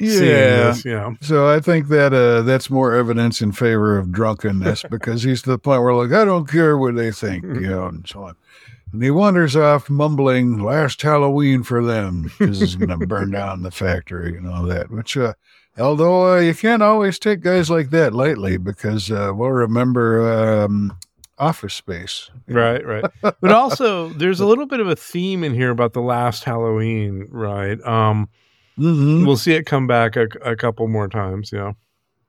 seeing this, you know. So I think that that's more evidence in favor of drunkenness because he's to the point where, like, I don't care what they think, you know, and so on. And he wanders off mumbling, last Halloween for them, because it's going to burn down the factory and all that, which, although you can't always take guys like that lightly because we'll remember Office Space. Right, right. But also, there's a little bit of a theme in here about the last Halloween, right? We'll see it come back a couple more times, yeah.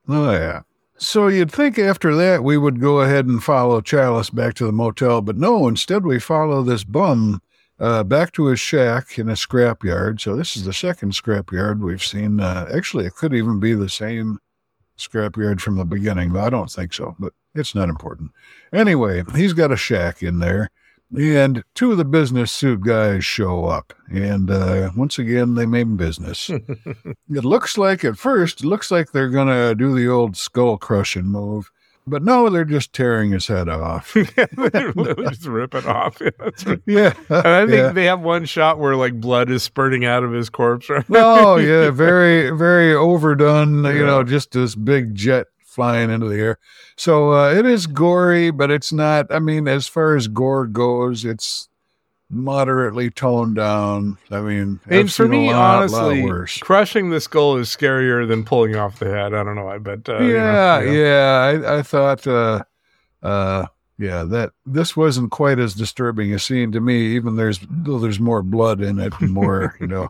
Oh, yeah. So you'd think after that we would go ahead and follow Challis back to the motel, but no, instead we follow this bum back to his shack in a scrapyard. So this is the second scrapyard we've seen. Actually, it could even be the same scrapyard from the beginning, but I don't think so, but it's not important. Anyway, he's got a shack in there, and two of the business suit guys show up, and once again, they mean business. It looks like they're going to do the old skull-crushing move, but no, they're just tearing his head off. They just rip it off. Yeah, that's right. And I think they have one shot where, like, blood is spurting out of his corpse. Right? Oh, yeah, very, very overdone, you know, just this big jet flying into the air. So it is gory, but it's not, I mean, as far as gore goes, it's moderately toned down. I mean, and for me, honestly, crushing the skull is scarier than pulling off the head. I don't know. I bet. I thought, that this wasn't quite as disturbing a scene to me, even though there's more blood in it, and more, you know,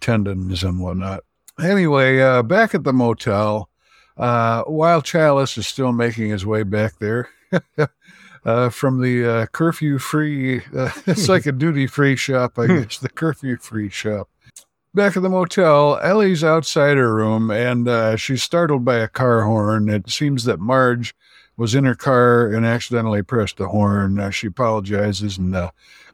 tendons and whatnot. Anyway, back at the motel, while Challis is still making his way back there from the curfew-free, it's like a duty-free shop, I guess, the curfew-free shop. Back at the motel, Ellie's outside her room, and she's startled by a car horn. It seems that Marge was in her car and accidentally pressed the horn. She apologizes, and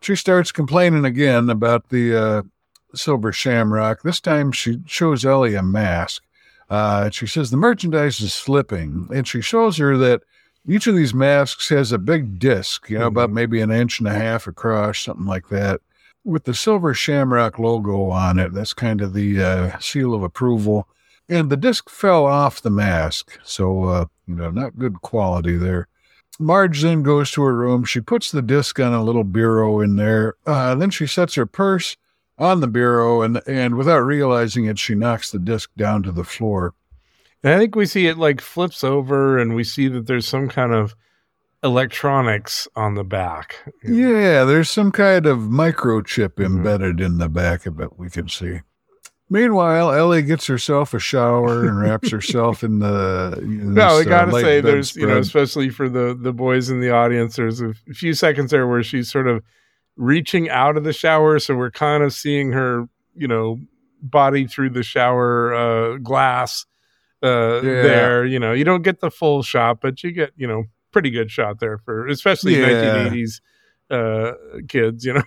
she starts complaining again about the Silver Shamrock. This time she shows Ellie a mask. And she says the merchandise is slipping, and she shows her that each of these masks has a big disc, you know, about maybe 1.5 inches across, something like that, with the Silver Shamrock logo on it. That's kind of the seal of approval. And the disc fell off the mask. So, you know, not good quality there. Marge then goes to her room. She puts the disc on a little bureau in there. Then she sets her purse on the bureau, and without realizing it, she knocks the disc down to the floor. And I think we see it like flips over, and we see that there's some kind of electronics on the back. Yeah, there's some kind of microchip embedded in the back of it, we can see. Meanwhile, Ellie gets herself a shower and wraps herself in the... No, I gotta say, there's, you know, especially for the boys in the audience, there's a few seconds there where she's sort of reaching out of the shower, so we're kind of seeing her, you know, body through the shower glass there. You know, you don't get the full shot, but you get, you know, pretty good shot there for especially 1980s kids, you know.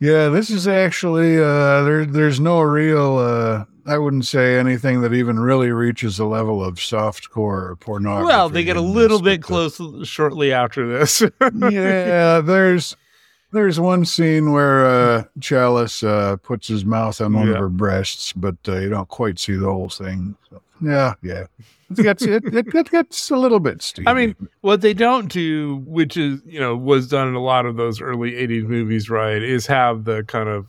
Yeah, this is actually, there's no real, I wouldn't say anything that even really reaches the level of softcore pornography. Well, they get a little bit close shortly after this. Yeah, there's one scene where Challis puts his mouth on one of her breasts, but you don't quite see the whole thing. So, yeah. It gets a little bit steamy. I mean, what they don't do, which is, you know, was done in a lot of those early 80s movies, right, is have the kind of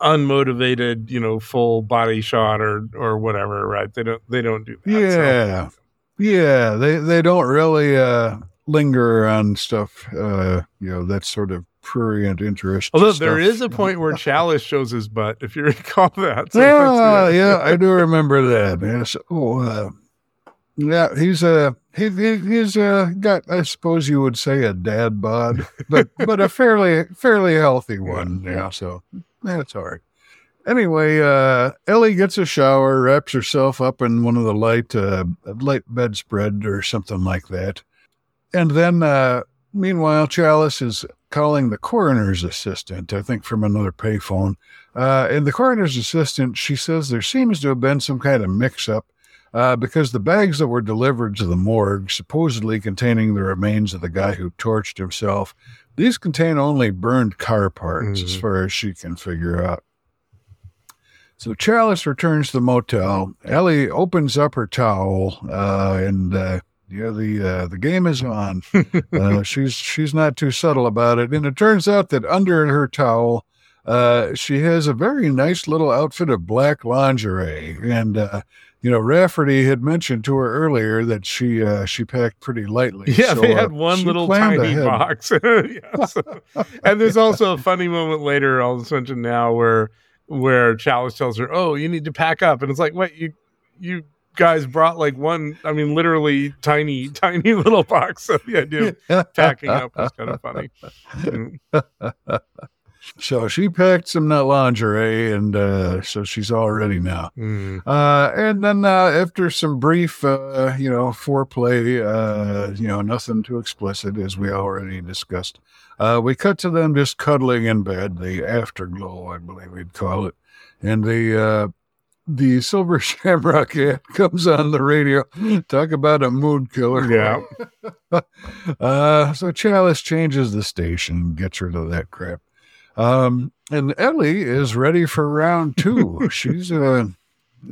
unmotivated, you know, full body shot or whatever, right? They don't do that. Yeah. So. Yeah. They don't really linger on stuff, you know, that's sort of prurient interest. Although there is a point where Challis shows his butt, if you recall that. So yeah, I do remember that. Yes. Oh, yeah, he's got, I suppose you would say, a dad bod, but a fairly healthy one. Yeah. So that's all right. Anyway, Ellie gets a shower, wraps herself up in one of the light bedspread or something like that. And then, meanwhile, Challis is calling the coroner's assistant, I think from another payphone. And the coroner's assistant, she says there seems to have been some kind of mix-up because the bags that were delivered to the morgue, supposedly containing the remains of the guy who torched himself, these contain only burned car parts, as far as she can figure out. So Challis returns to the motel. Ellie opens up her towel yeah, the game is on. She's not too subtle about it. And it turns out that under her towel, she has a very nice little outfit of black lingerie. And, you know, Rafferty had mentioned to her earlier that she packed pretty lightly. Yeah, so, they had one little tiny box. And there's also a funny moment later, I'll mention now, where Challis tells her, oh, you need to pack up. And it's like, wait, you guys brought like one, I mean, literally tiny little box. So the idea of packing up was kind of funny. So she packed some lingerie, and so she's all ready now. And then after some brief, you know, foreplay, you know, nothing too explicit, as we already discussed, we cut to them just cuddling in bed, the afterglow, I believe we'd call it. And the Silver Shamrock ad comes on the radio. Talk about a mood killer. Yeah. So Challis changes the station, gets rid of that crap. And Ellie is ready for round two. She's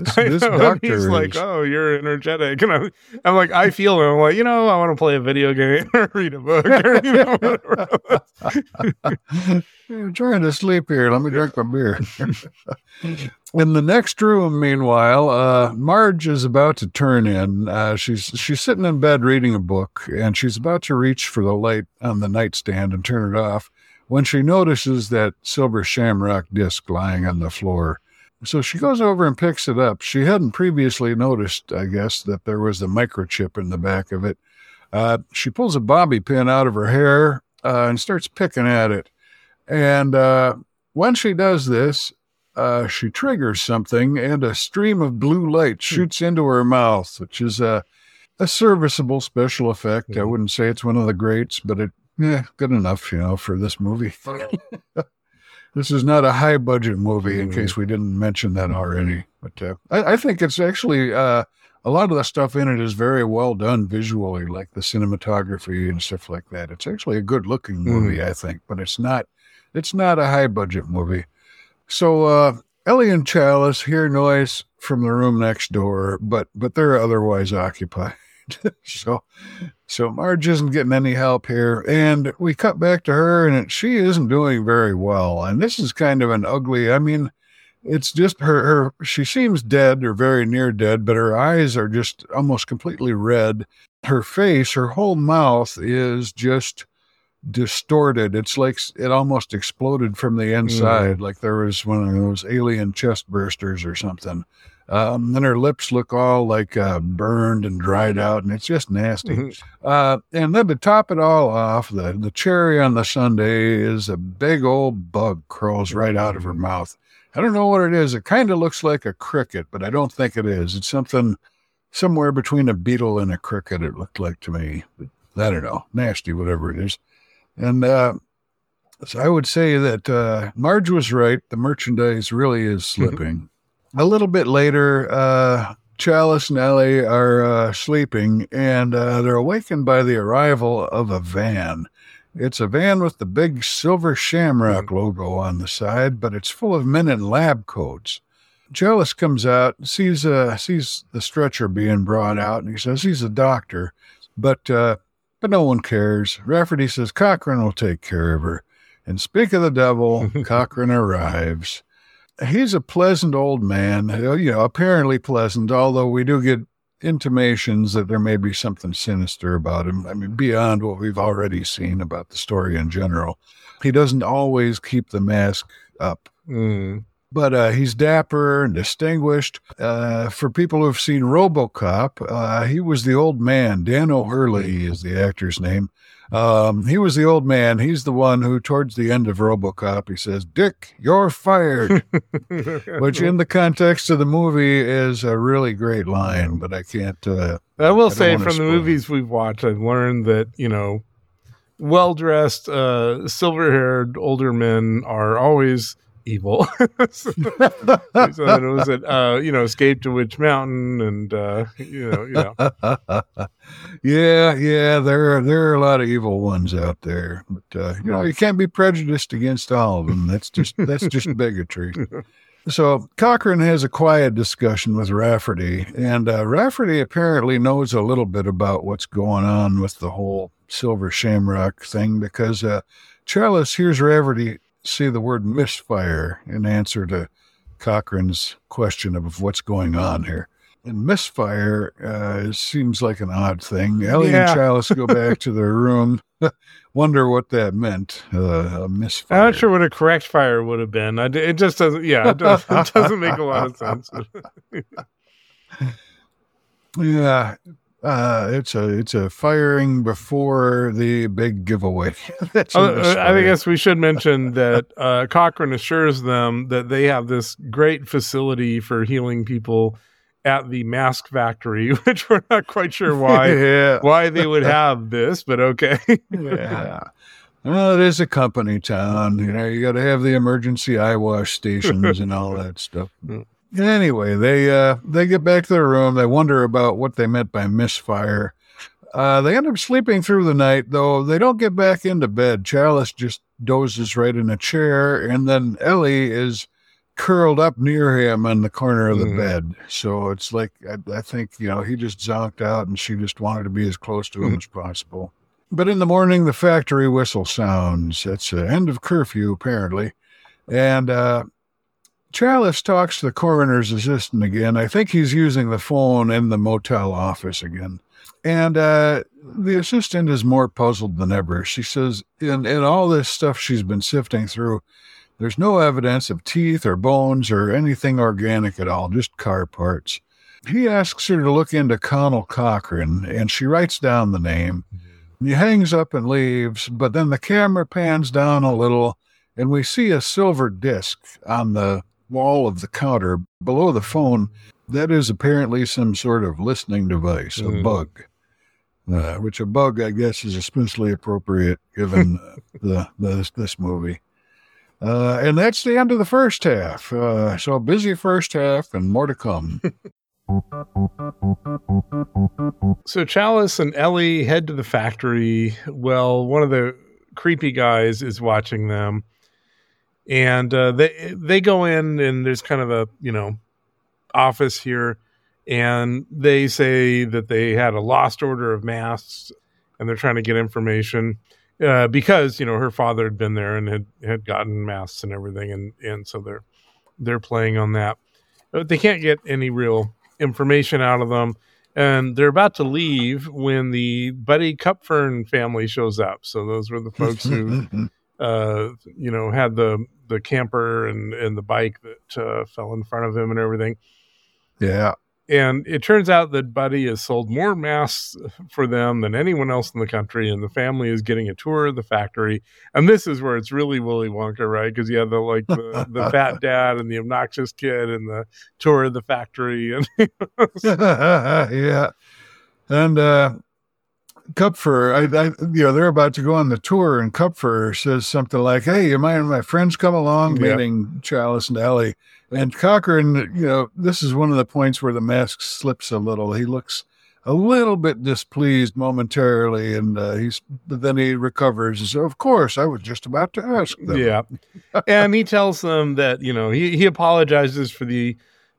this doctor. He's like, oh, you're energetic. And I'm like, I feel him. I'm like, you know, I want to play a video game or read a book or, you know, whatever. I'm trying to sleep here. Let me drink my beer. In the next room, meanwhile, Marge is about to turn in. She's sitting in bed reading a book, and she's about to reach for the light on the nightstand and turn it off when she notices that Silver Shamrock disc lying on the floor. So she goes over and picks it up. She hadn't previously noticed, I guess, that there was a microchip in the back of it. She pulls a bobby pin out of her hair and starts picking at it. And when she does this, she triggers something, and a stream of blue light shoots into her mouth, which is a serviceable special effect. I wouldn't say it's one of the greats, but it good enough, you know, for this movie. This is not a high-budget movie, in case we didn't mention that already. But I think it's actually a lot of the stuff in it is very well done visually, like the cinematography and stuff like that. It's actually a good-looking movie, I think, but it's not a high-budget movie. So Ellie and Challis hear noise from the room next door, but they're otherwise occupied. So Marge isn't getting any help here, and we cut back to her, and she isn't doing very well. And this is kind of an ugly, I mean, it's just her she seems dead or very near dead, but her eyes are just almost completely red. Her face, her whole mouth is just distorted. It's like it almost exploded from the inside, like there was one of those alien chest bursters or something. And her lips look all like burned and dried out, and it's just nasty. And then to top it all off, the cherry on the sundae is a big old bug crawls right out of her mouth. I don't know what it is. It kind of looks like a cricket, but I don't think it is. It's something somewhere between a beetle and a cricket, it looked like to me. But I don't know. Nasty, whatever it is. And so I would say that Marge was right. The merchandise really is slipping. A little bit later, Challis and Ellie are sleeping, and they're awakened by the arrival of a van. It's a van with the big Silver Shamrock logo on the side, but it's full of men in lab coats. Challis comes out, sees the stretcher being brought out, and he says he's a doctor, but no one cares. Rafferty says Cochran will take care of her. And speak of the devil, Cochran arrives. He's a pleasant old man, you know, apparently pleasant, although we do get intimations that there may be something sinister about him. I mean, beyond what we've already seen about the story in general. He doesn't always keep the mask up. But he's dapper and distinguished. For people who have seen RoboCop, he was the old man. Dan O'Hurley is the actor's name. He was the old man. He's the one who, towards the end of RoboCop, he says, "Dick, you're fired," which in the context of the movie is a really great line, but I can't. I will say from the movies we've watched, I've learned that, you know, well-dressed, silver-haired older men are always evil. So that it was at, you know, Escape to Witch Mountain, and you know. yeah, there are a lot of evil ones out there, but you know, you can't be prejudiced against all of them. That's just bigotry. So Cochran has a quiet discussion with Rafferty, and Rafferty apparently knows a little bit about what's going on with the whole Silver Shamrock thing, because Challis hears Rafferty see the word misfire in answer to Cochran's question of what's going on here. And misfire seems like an odd thing. Ellie and Challis go back to their room, wonder what that meant, a misfire. I'm not sure what a correct fire would have been. It just doesn't, it doesn't make a lot of sense. Yeah. It's a firing before the big giveaway. I guess we should mention that Cochran assures them that they have this great facility for healing people at the mask factory, which we're not quite sure why why they would have this, but okay. Yeah. Well, it is a company town. You know, you got to have the emergency eye wash stations and all that stuff. Anyway, they get back to their room. They wonder about what they meant by misfire. They end up sleeping through the night, though they don't get back into bed. Challis just dozes right in a chair, and then Ellie is curled up near him in the corner of the bed. So it's like, I think, you know, he just zonked out, and she just wanted to be as close to him as possible. But in the morning, the factory whistle sounds. It's the end of curfew, apparently. And Challis talks to the coroner's assistant again. I think he's using the phone in the motel office again. And the assistant is more puzzled than ever. She says, in all this stuff she's been sifting through, there's no evidence of teeth or bones or anything organic at all, just car parts. He asks her to look into Conal Cochran, and she writes down the name. He hangs up and leaves, but then the camera pans down a little, and we see a silver disc on the wall of the counter below the phone, that is apparently some sort of listening device, a bug, which a bug, I guess, is especially appropriate given this movie. And that's the end of the first half. So busy first half and more to come. So Challis and Ellie head to the factory. Well, one of the creepy guys is watching them. And they go in, and there's kind of a, office here. And they say that they had a lost order of masks, and they're trying to get information because, her father had been there and had gotten masks and everything. And so they're playing on that. But they can't get any real information out of them. And they're about to leave when the Buddy Kupfern family shows up. So those were the folks who... had the camper and the bike that fell in front of him and everything. Yeah. And it turns out that Buddy has sold more masks for them than anyone else in the country, and the family is getting a tour of the factory. And this is where it's really Willy Wonka, right? Because you have the fat dad and the obnoxious kid and the tour of the factory. And yeah. And Kupfer, they're about to go on the tour, and Kupfer says something like, "Hey, you mind my friends come along?" Yep. Meaning Challis and Ellie. And Cochran, this is one of the points where the mask slips a little. He looks a little bit displeased momentarily, and then he recovers and says, "Of course, I was just about to ask them." Yeah, and he tells them that he apologizes for the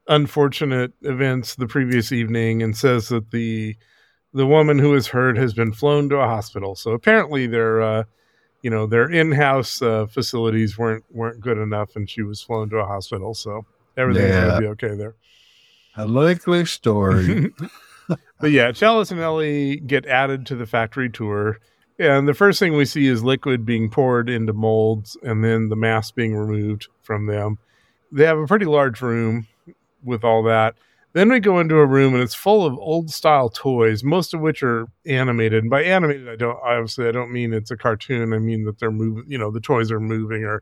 unfortunate events the previous evening, and says that the woman who was hurt has been flown to a hospital. So apparently their in-house facilities weren't good enough, and she was flown to a hospital. So everything's going to be okay there. A likely story. But yeah, Challis and Ellie get added to the factory tour. And the first thing we see is liquid being poured into molds and then the masks being removed from them. They have a pretty large room with all that. Then we go into a room, and it's full of old-style toys, most of which are animated. And by animated, I don't mean it's a cartoon. I mean that they're moving. The toys are moving, or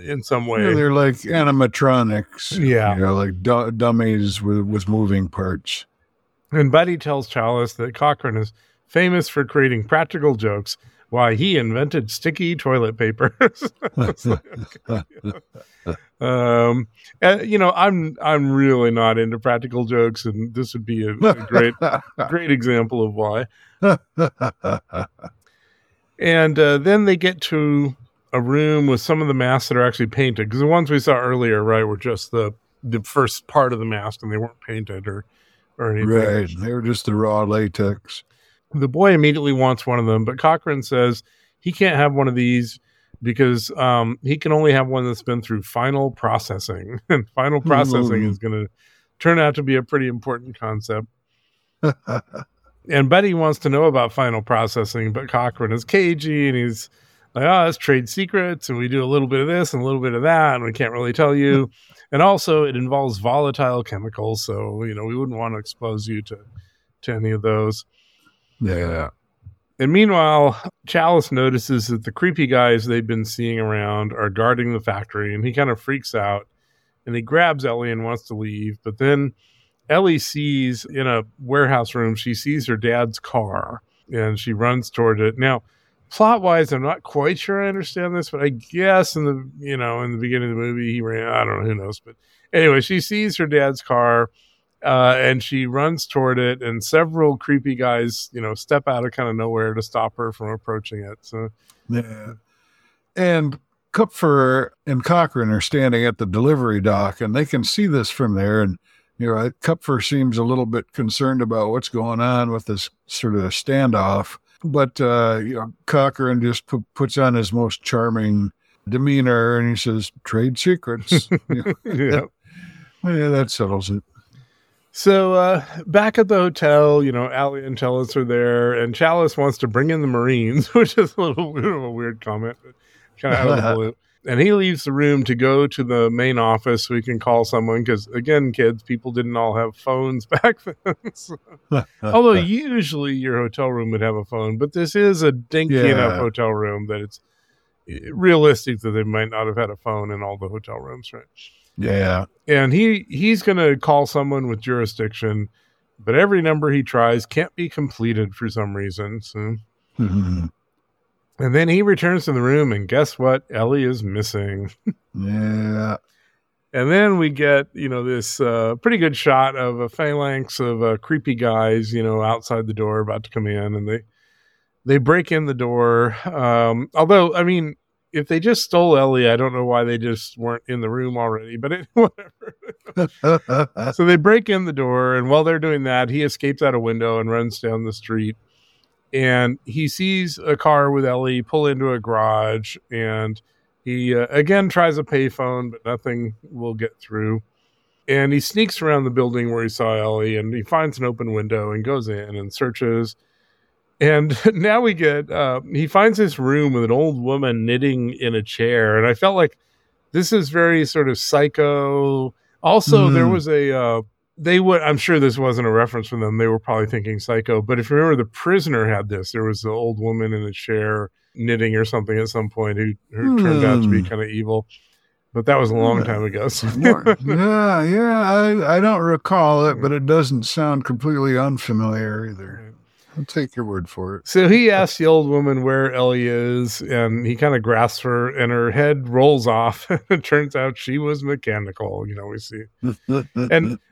in some way. They're like animatronics. Yeah, like dummies with moving parts. And Buddy tells Challis that Cochran is famous for creating practical jokes. Why, he invented sticky toilet paper. I'm really not into practical jokes, and this would be a great, great example of why. And then they get to a room with some of the masks that are actually painted, because the ones we saw earlier, right, were just the first part of the mask, and they weren't painted or anything. Right, they were just the raw latex. The boy immediately wants one of them, but Cochran says he can't have one of these because he can only have one that's been through final processing. And final processing is going to turn out to be a pretty important concept. And Buddy wants to know about final processing, but Cochran is cagey, and he's like, "Oh, it's trade secrets, and we do a little bit of this and a little bit of that, and we can't really tell you. And also, it involves volatile chemicals, so we wouldn't want to expose you to any of those." Yeah. And meanwhile, Challis notices that the creepy guys they've been seeing around are guarding the factory, and he kind of freaks out, and he grabs Ellie and wants to leave. But then Ellie sees in a warehouse room, she sees her dad's car, and she runs toward it. Now, plot-wise, I'm not quite sure I understand this, but I guess in the, in the beginning of the movie, he ran, I don't know, who knows. But anyway, she sees her dad's car. And she runs toward it, and several creepy guys, step out of kind of nowhere to stop her from approaching it. So, yeah. And Kupfer and Cochran are standing at the delivery dock, and they can see this from there. And, Kupfer seems a little bit concerned about what's going on with this sort of standoff. But, Cochran just puts on his most charming demeanor, and he says, "Trade secrets." Yeah. Yeah, that settles it. So back at the hotel, Ellie and Challis are there, and Challis wants to bring in the Marines, which is a little bit of a weird comment, but kind of out of the blue. And he leaves the room to go to the main office so he can call someone, because, again, kids, people didn't all have phones back then. So. Although usually your hotel room would have a phone, but this is a dinky enough hotel room that it's realistic that they might not have had a phone in all the hotel rooms, right? Yeah. And he's going to call someone with jurisdiction, but every number he tries can't be completed for some reason. So. Mm-hmm. And then he returns to the room, and guess what? Ellie is missing. Yeah. And then we get, this pretty good shot of a phalanx of creepy guys, outside the door about to come in, and they break in the door. Although, I mean, if they just stole Ellie, I don't know why they just weren't in the room already, but whatever. So they break in the door, and while they're doing that, he escapes out a window and runs down the street. And he sees a car with Ellie pull into a garage, and he again tries a payphone, but nothing will get through. And he sneaks around the building where he saw Ellie, and he finds an open window and goes in and searches. And now we get, he finds this room with an old woman knitting in a chair. And I felt like this is very sort of Psycho. Also, there was a, I'm sure this wasn't a reference for them. They were probably thinking Psycho. But if you remember, The Prisoner had this. There was the old woman in a chair knitting or something at some point who turned out to be kind of evil. But that was a long time ago. So. Yeah. I don't recall it, but it doesn't sound completely unfamiliar either. I'll take your word for it. So he asks the old woman where Ellie is, and he kind of grasps her, and her head rolls off. It turns out she was mechanical, we see.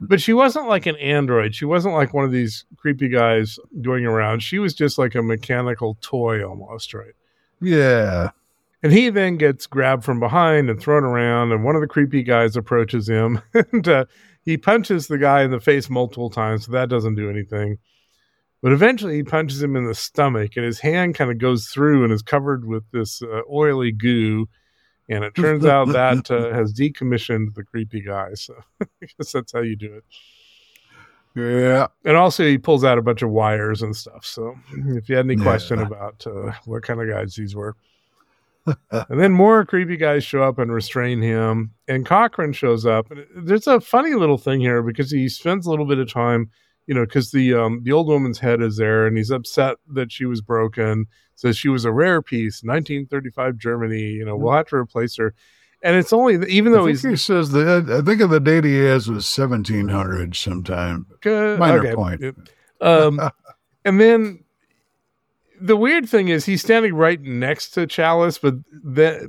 But she wasn't like an android. She wasn't like one of these creepy guys going around. She was just like a mechanical toy almost, right? Yeah. And he then gets grabbed from behind and thrown around, and one of the creepy guys approaches him. And he punches the guy in the face multiple times, so that doesn't do anything. But eventually he punches him in the stomach, and his hand kind of goes through and is covered with this oily goo. And it turns out that has decommissioned the creepy guy. So I guess that's how you do it. Yeah. And also he pulls out a bunch of wires and stuff. So if you had any question about what kind of guys these were. And then more creepy guys show up and restrain him. And Cochran shows up. And there's a funny little thing here because he spends a little bit of time, because the old woman's head is there, and he's upset that she was broken. Says she was a rare piece, 1935 Germany. We'll have to replace her. And it's only even though he says that I think of the date he has was 1700 sometime. Minor point. And then the weird thing is he's standing right next to Challis,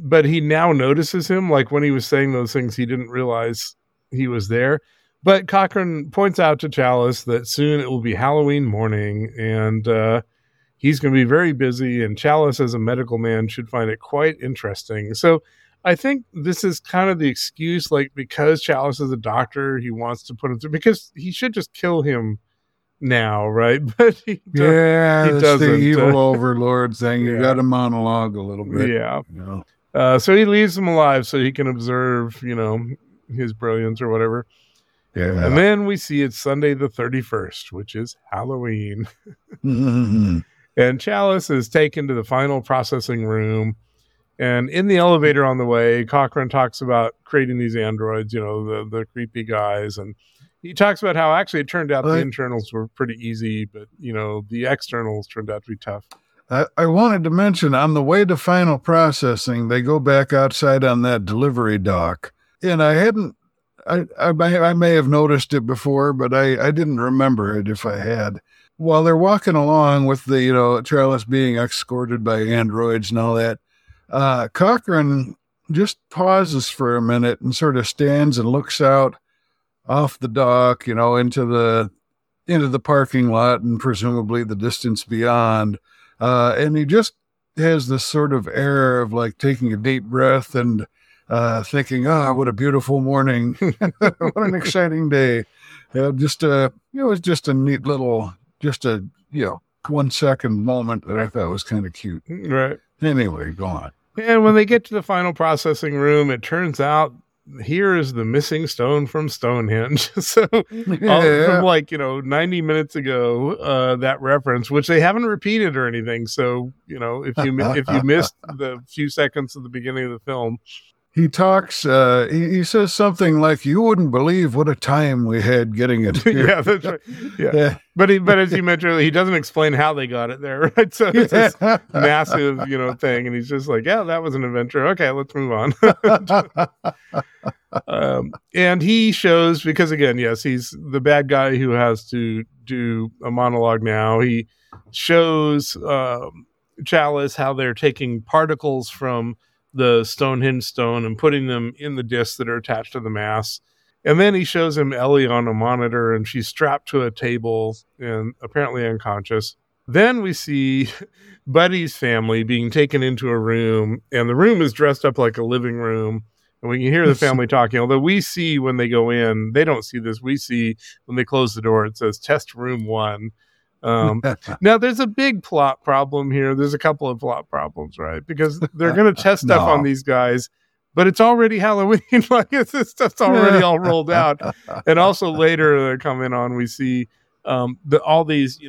but he now notices him. Like when he was saying those things, he didn't realize he was there. But Cochran points out to Challis that soon it will be Halloween morning, and he's going to be very busy, and Challis, as a medical man, should find it quite interesting. So I think this is kind of the excuse, like, because Challis is a doctor, he wants to put him through, because he should just kill him now, right? But he that's doesn't. The evil overlord thing. You got to monologue a little bit. Yeah. So he leaves him alive so he can observe, his brilliance or whatever. Yeah. And then we see it's Sunday the 31st, which is Halloween. Mm-hmm. And Challis is taken to the final processing room. And in the elevator on the way, Cochran talks about creating these androids, the creepy guys. And he talks about how actually it turned out the internals were pretty easy, but, the externals turned out to be tough. I wanted to mention on the way to final processing, they go back outside on that delivery dock. And I hadn't. I may have noticed it before, but I didn't remember it if I had. While they're walking along with the, Challis being escorted by androids and all that, Cochran just pauses for a minute and sort of stands and looks out off the dock, into the parking lot and presumably the distance beyond. And he just has this sort of air of like taking a deep breath and thinking, what a beautiful morning. What an exciting day. It was just a neat little, just a 1 second moment that I thought was kind of cute. Right. Anyway, go on. And when they get to the final processing room, it turns out here is the missing stone from Stonehenge. So from 90 minutes ago, that reference, which they haven't repeated or anything. So, if you missed the few seconds at the beginning of the film, He talks, he says something like, you wouldn't believe what a time we had getting it here. Yeah, that's right. Yeah. But as you mentioned, he doesn't explain how they got it there, right? So it's this massive, thing. And he's just like, yeah, that was an adventure. Okay, let's move on. And he shows, because again, yes, he's the bad guy who has to do a monologue now. He shows Challis how they're taking particles from the Stonehenge stone and putting them in the discs that are attached to the mass. And then he shows him Ellie on a monitor, and she's strapped to a table and apparently unconscious. Then we see Buddy's family being taken into a room, and the room is dressed up like a living room. And we can hear the family talking, although we see when they go in, they don't see this. We see when they close the door, it says test room 1. Now there's a big plot problem here. There's a couple of plot problems, right? Because they're going to test stuff on these guys, but it's already Halloween. Like this stuff's already all rolled out. And also later coming on, we see all these,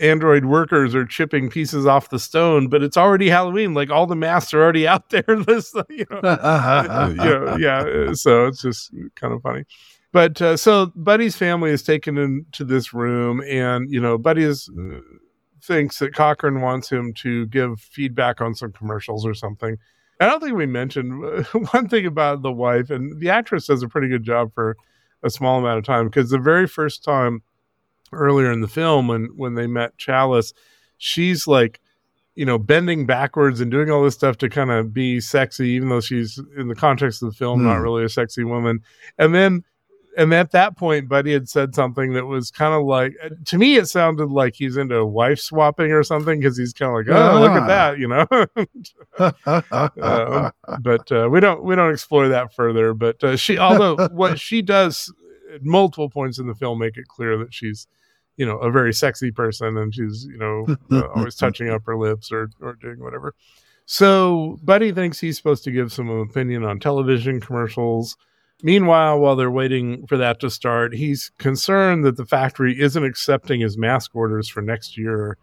android workers are chipping pieces off the stone, but it's already Halloween. Like all the masks are already out there. Yeah. So it's just kind of funny. But so Buddy's family is taken into this room, and, Buddy thinks that Cochran wants him to give feedback on some commercials or something. I don't think we mentioned one thing about the wife, and the actress does a pretty good job for a small amount of time, because the very first time earlier in the film when they met Challis, she's like, bending backwards and doing all this stuff to kind of be sexy, even though she's, in the context of the film, not really a sexy woman. And at that point, Buddy had said something that was kind of like, to me, it sounded like he's into wife swapping or something, because he's kind of like, look at that, But we don't explore that further. But although what she does at multiple points in the film make it clear that she's, a very sexy person, and she's, always touching up her lips or doing whatever. So Buddy thinks he's supposed to give some opinion on television commercials. Meanwhile, while they're waiting for that to start, he's concerned that the factory isn't accepting his mask orders for next year.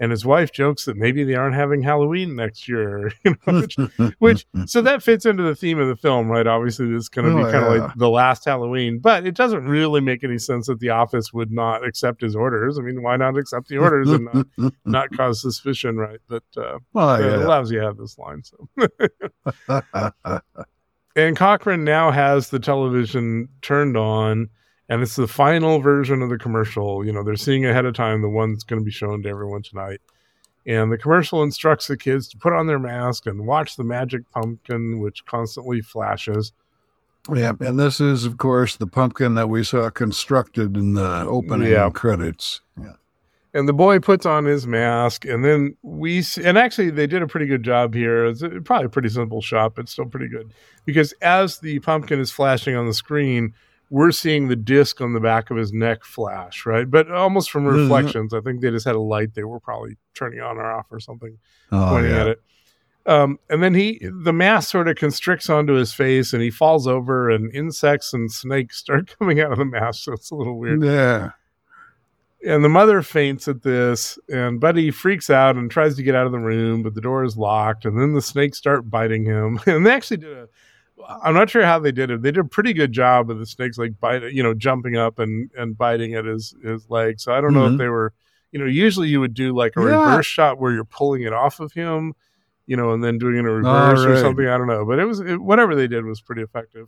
And his wife jokes that maybe they aren't having Halloween next year, so that fits into the theme of the film, right? Obviously, this is going to be kind of like the last Halloween, but it doesn't really make any sense that the office would not accept his orders. I mean, why not accept the orders and not cause suspicion, right? But it allows you to have this line. So. And Cochran now has the television turned on, and it's the final version of the commercial. They're seeing ahead of time the one that's going to be shown to everyone tonight. And the commercial instructs the kids to put on their mask and watch the magic pumpkin, which constantly flashes. Yeah, and this is, of course, the pumpkin that we saw constructed in the opening credits. Yeah. And the boy puts on his mask, and then actually they did a pretty good job here. It's probably a pretty simple shot, but still pretty good, because as the pumpkin is flashing on the screen, we're seeing the disc on the back of his neck flash, right? But almost from reflections. I think they just had a light they were probably turning on or off or something, pointing at it. And then the mask sort of constricts onto his face, and he falls over, and insects and snakes start coming out of the mask. So it's a little weird. Yeah. And the mother faints at this, and Buddy freaks out and tries to get out of the room, but the door is locked, and then the snakes start biting him. And they actually I'm not sure how they did it. They did a pretty good job of the snakes, like jumping up and biting at his leg. So I don't know if they were, usually you would do like a reverse shot where you're pulling it off of him, and then doing it in a reverse or something. I don't know, but whatever they did was pretty effective.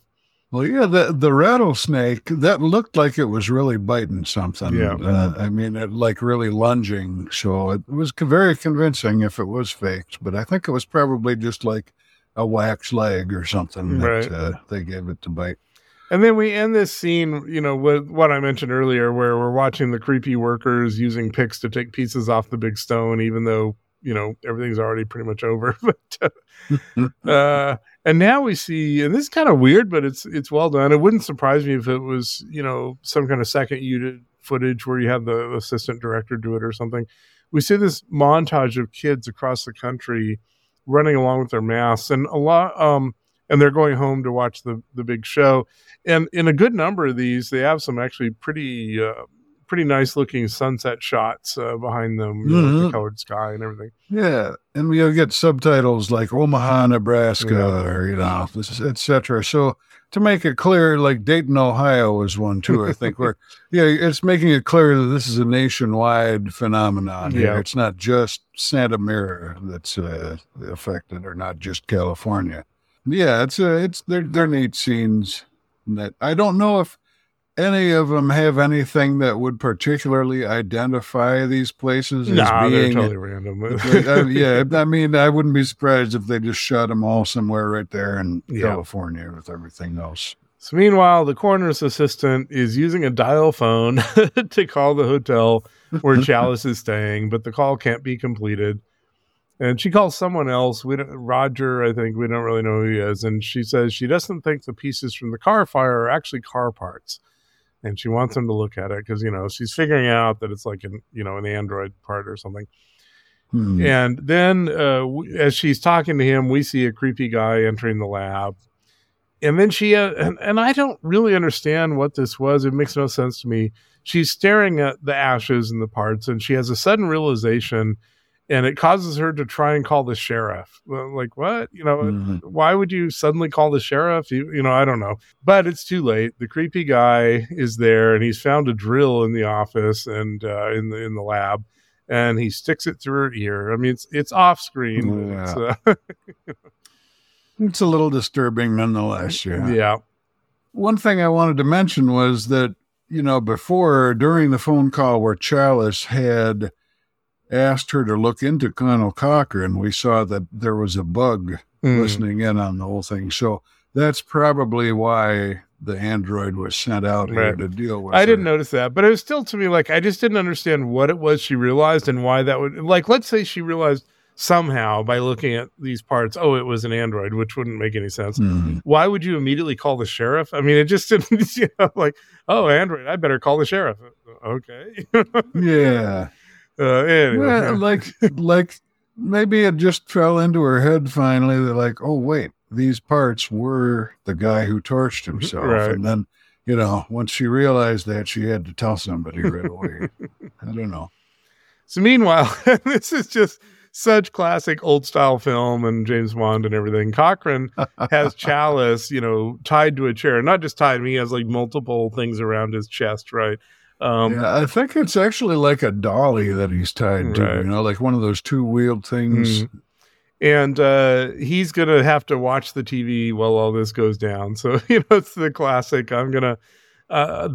Well, yeah, the rattlesnake, that looked like it was really biting something. Yeah. It like really lunging. So it was very convincing if it was faked, but I think it was probably just like a wax leg or something that they gave it to bite. And then we end this scene, with what I mentioned earlier, where we're watching the creepy workers using picks to take pieces off the big stone, even though, everything's already pretty much over. But and now we see, and this is kind of weird, but it's well done. It wouldn't surprise me if it was, some kind of second unit footage where you have the assistant director do it or something. We see this montage of kids across the country running along with their masks, and a lot, and they're going home to watch the big show. And in a good number of these, they have some actually pretty pretty nice looking sunset shots behind them, you know, with the colored sky and everything. Yeah, and we get subtitles like Omaha, Nebraska, or you know, etc. So to make it clear, like Dayton, Ohio is one too, I think. Where it's making it clear that this is a nationwide phenomenon. Yeah, it's not just Santa Mira that's affected, or not just California. Yeah, they're neat scenes. That I don't know if any of them have anything that would particularly identify these places as being... they're totally random. I mean, I wouldn't be surprised if they just shot them all somewhere right there in California with everything else. So meanwhile, the coroner's assistant is using a dial phone to call the hotel where Challis is staying, but the call can't be completed. And she calls someone else, Roger, I think, we don't really know who he is. And she says she doesn't think the pieces from the car fire are actually car parts. And she wants him to look at it because, you know, she's figuring out that it's like an Android part or something. And then as she's talking to him, we see a creepy guy entering the lab. And then she and I don't really understand what this was. It makes no sense to me. She's staring at the ashes and the parts, and she has a sudden realization, and it causes her to try and call the sheriff. Well, like, what? You know, why would you suddenly call the sheriff? You know, I don't know. But it's too late. The creepy guy is there, and he's found a drill in the office and in the lab, and he sticks it through her ear. I mean, it's off screen. Yeah. It's a little disturbing nonetheless. Yeah. One thing I wanted to mention was that, you know, during the phone call where Challis had asked her to look into Conal Cochran, we saw that there was a bug listening in on the whole thing. So that's probably why the android was sent out here to deal with it. I didn't notice that, but it was still, to me, like, I just didn't understand what it was she realized and why that would, like, let's say she realized somehow by looking at these parts, oh, it was an android, which wouldn't make any sense. Why would you immediately call the sheriff? I mean, it just didn't, you know, like, oh, android, I better call the sheriff. Okay. Yeah. Anyway. Well, like maybe it just fell into her head finally. They're like, oh, wait, these parts were the guy who torched himself. And then, you know, once she realized that, she had to tell somebody right away. I don't know. So meanwhile, this is just such classic old style film and James Bond and everything. Cochran has Challis, you know, tied to a chair, not just tied. He has like multiple things around his chest, right? Yeah, I think it's actually like a dolly that he's tied to, you know, like one of those two-wheeled things. And he's going to have to watch the TV while all this goes down. So, you know, it's the classic, the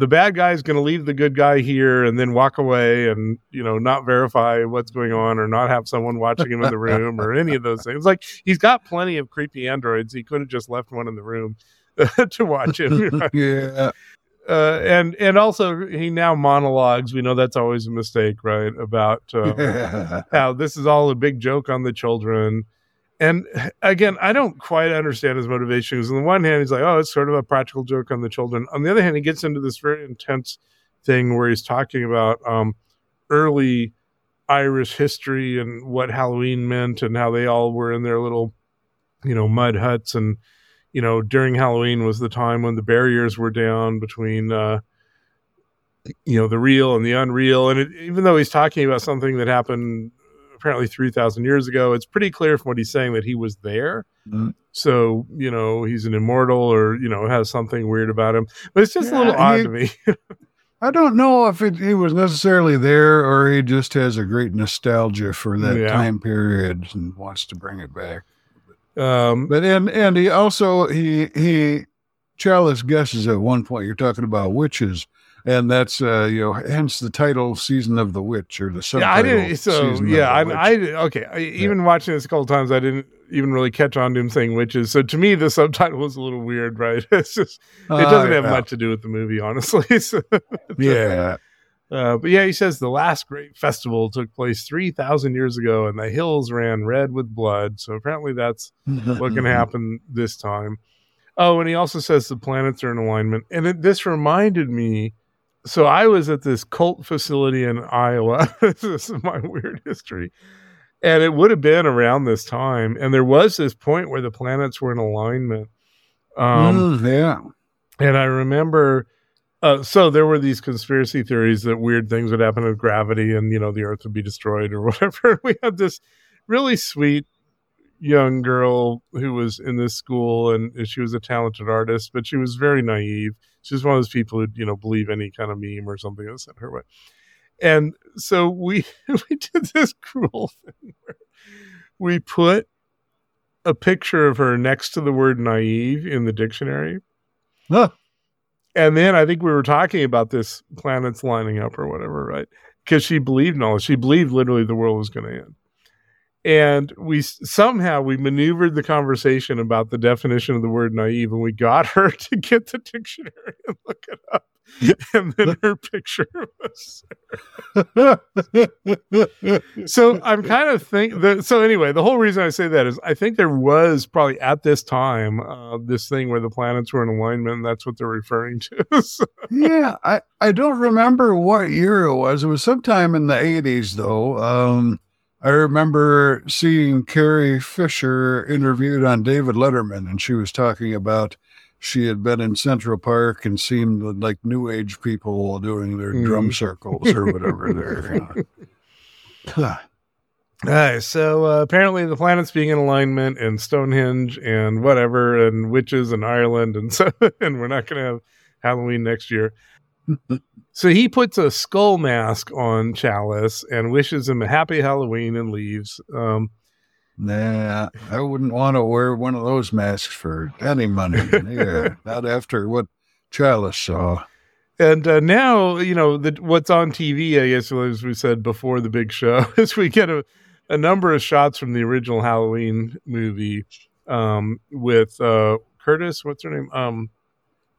bad guy is going to leave the good guy here and then walk away and, you know, not verify what's going on or not have someone watching him in the room or any of those things. Like, he's got plenty of creepy androids. He could have just left one in the room to watch him. You know? Yeah. And also he now monologues. We know that's always a mistake, right? About how this is all a big joke on the children. And again, I don't quite understand his motivation. Because on the one hand, he's like, oh, it's sort of a practical joke on the children. On the other hand, he gets into this very intense thing where he's talking about early Irish history and what Halloween meant and how they all were in their little, you know, mud huts, and you know, during Halloween was the time when the barriers were down between, you know, the real and the unreal. And even though he's talking about something that happened apparently 3,000 years ago, it's pretty clear from what he's saying that he was there. So, you know, he's an immortal or, you know, has something weird about him. But it's just a little odd to me. I don't know if he was necessarily there or he just has a great nostalgia for that time period and wants to bring it back. But he also, Challis guesses at one point, you're talking about witches, and that's, you know, hence the title Season of the Witch, or the subtitle. Even watching this a couple times, I didn't even really catch on to him saying witches. So to me, the subtitle was a little weird, right? It's just, it doesn't have much to do with the movie, honestly. So, but he says the last great festival took place 3,000 years ago and the hills ran red with blood. So apparently that's what can happen this time. Oh, and he also says the planets are in alignment. And this reminded me, so I was at this cult facility in Iowa. This is my weird history. And it would have been around this time. And there was this point where the planets were in alignment. And I remember So there were these conspiracy theories that weird things would happen with gravity and, you know, the earth would be destroyed or whatever. We had this really sweet young girl who was in this school, and she was a talented artist, but she was very naive. She was one of those people who, you know, believe any kind of meme or something that's sent her way. And so we did this cruel thing where we put a picture of her next to the word naive in the dictionary. Huh. And then I think we were talking about this planets lining up or whatever, right? Because she believed in all this. She believed literally the world was going to end. And we maneuvered the conversation about the definition of the word naive, and we got her to get the dictionary and look it up. And then her picture was her. So I'm kind of thinking. So anyway, the whole reason I say that is I think there was probably at this time this thing where the planets were in alignment, and that's what they're referring to. So. Yeah, I don't remember what year it was. It was sometime in the 80s, though. I remember seeing Carrie Fisher interviewed on David Letterman, and she was talking about she had been in Central Park and seemed like New Age people doing their drum circles or whatever there. You know. All right, so apparently the planets being in alignment and Stonehenge and whatever and witches and Ireland and so, and we're not going to have Halloween next year. So he puts a skull mask on Challis and wishes him a happy Halloween and leaves. Nah, I wouldn't want to wear one of those masks for any money. Yeah, not after what Challis saw. And now, you know, what's on TV, I guess, as we said before the big show, is we get a number of shots from the original Halloween movie with Curtis. What's her name?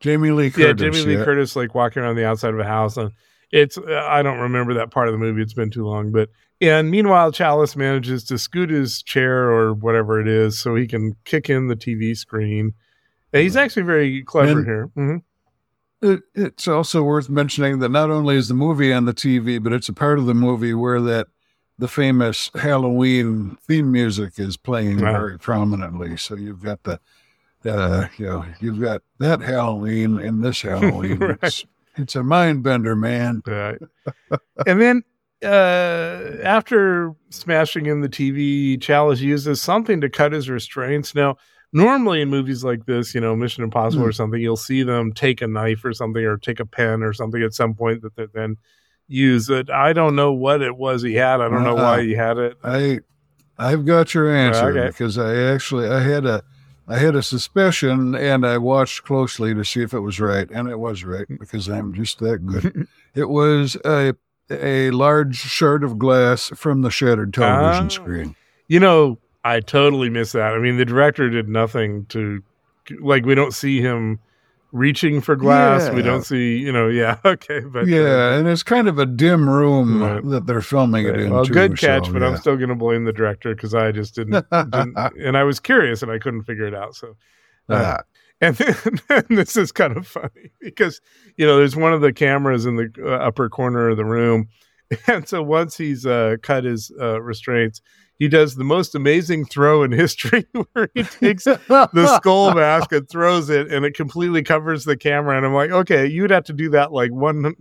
Jamie Lee Curtis. Yeah, Jamie Lee Curtis, like walking around the outside of a house. And it's, I don't remember that part of the movie. It's been too long. But, and meanwhile, Challis manages to scoot his chair or whatever it is so he can kick in the TV screen. And he's actually very clever here. Mm-hmm. It's also worth mentioning that not only is the movie on the TV, but it's a part of the movie where the famous Halloween theme music is playing very prominently. So you've got you've got that Halloween and this Halloween. Right. It's a mind bender, man. Right. And then after smashing in the TV, Challis uses something to cut his restraints. Now, normally in movies like this, you know, Mission Impossible or something, you'll see them take a knife or something or take a pen or something at some point that they then use it. I don't know what it was he had. I don't know why he had it. I've got your answer because I had a suspicion, and I watched closely to see if it was right, and it was right because I'm just that good. It was a large shard of glass from the shattered television screen. You know, I totally missed that. I mean, the director did nothing to, like, we don't see him reaching for glass. Yeah. We don't see, you know, but yeah, and it's kind of a dim room that they're filming it in. Well, good catch, but I'm still going to blame the director because I just didn't, and I was curious and I couldn't figure it out. So, and then this is kind of funny because, you know, there's one of the cameras in the upper corner of the room, and so once he's cut his restraints, he does the most amazing throw in history where he takes the skull mask and throws it, and it completely covers the camera. And I'm like, okay, you'd have to do that like 1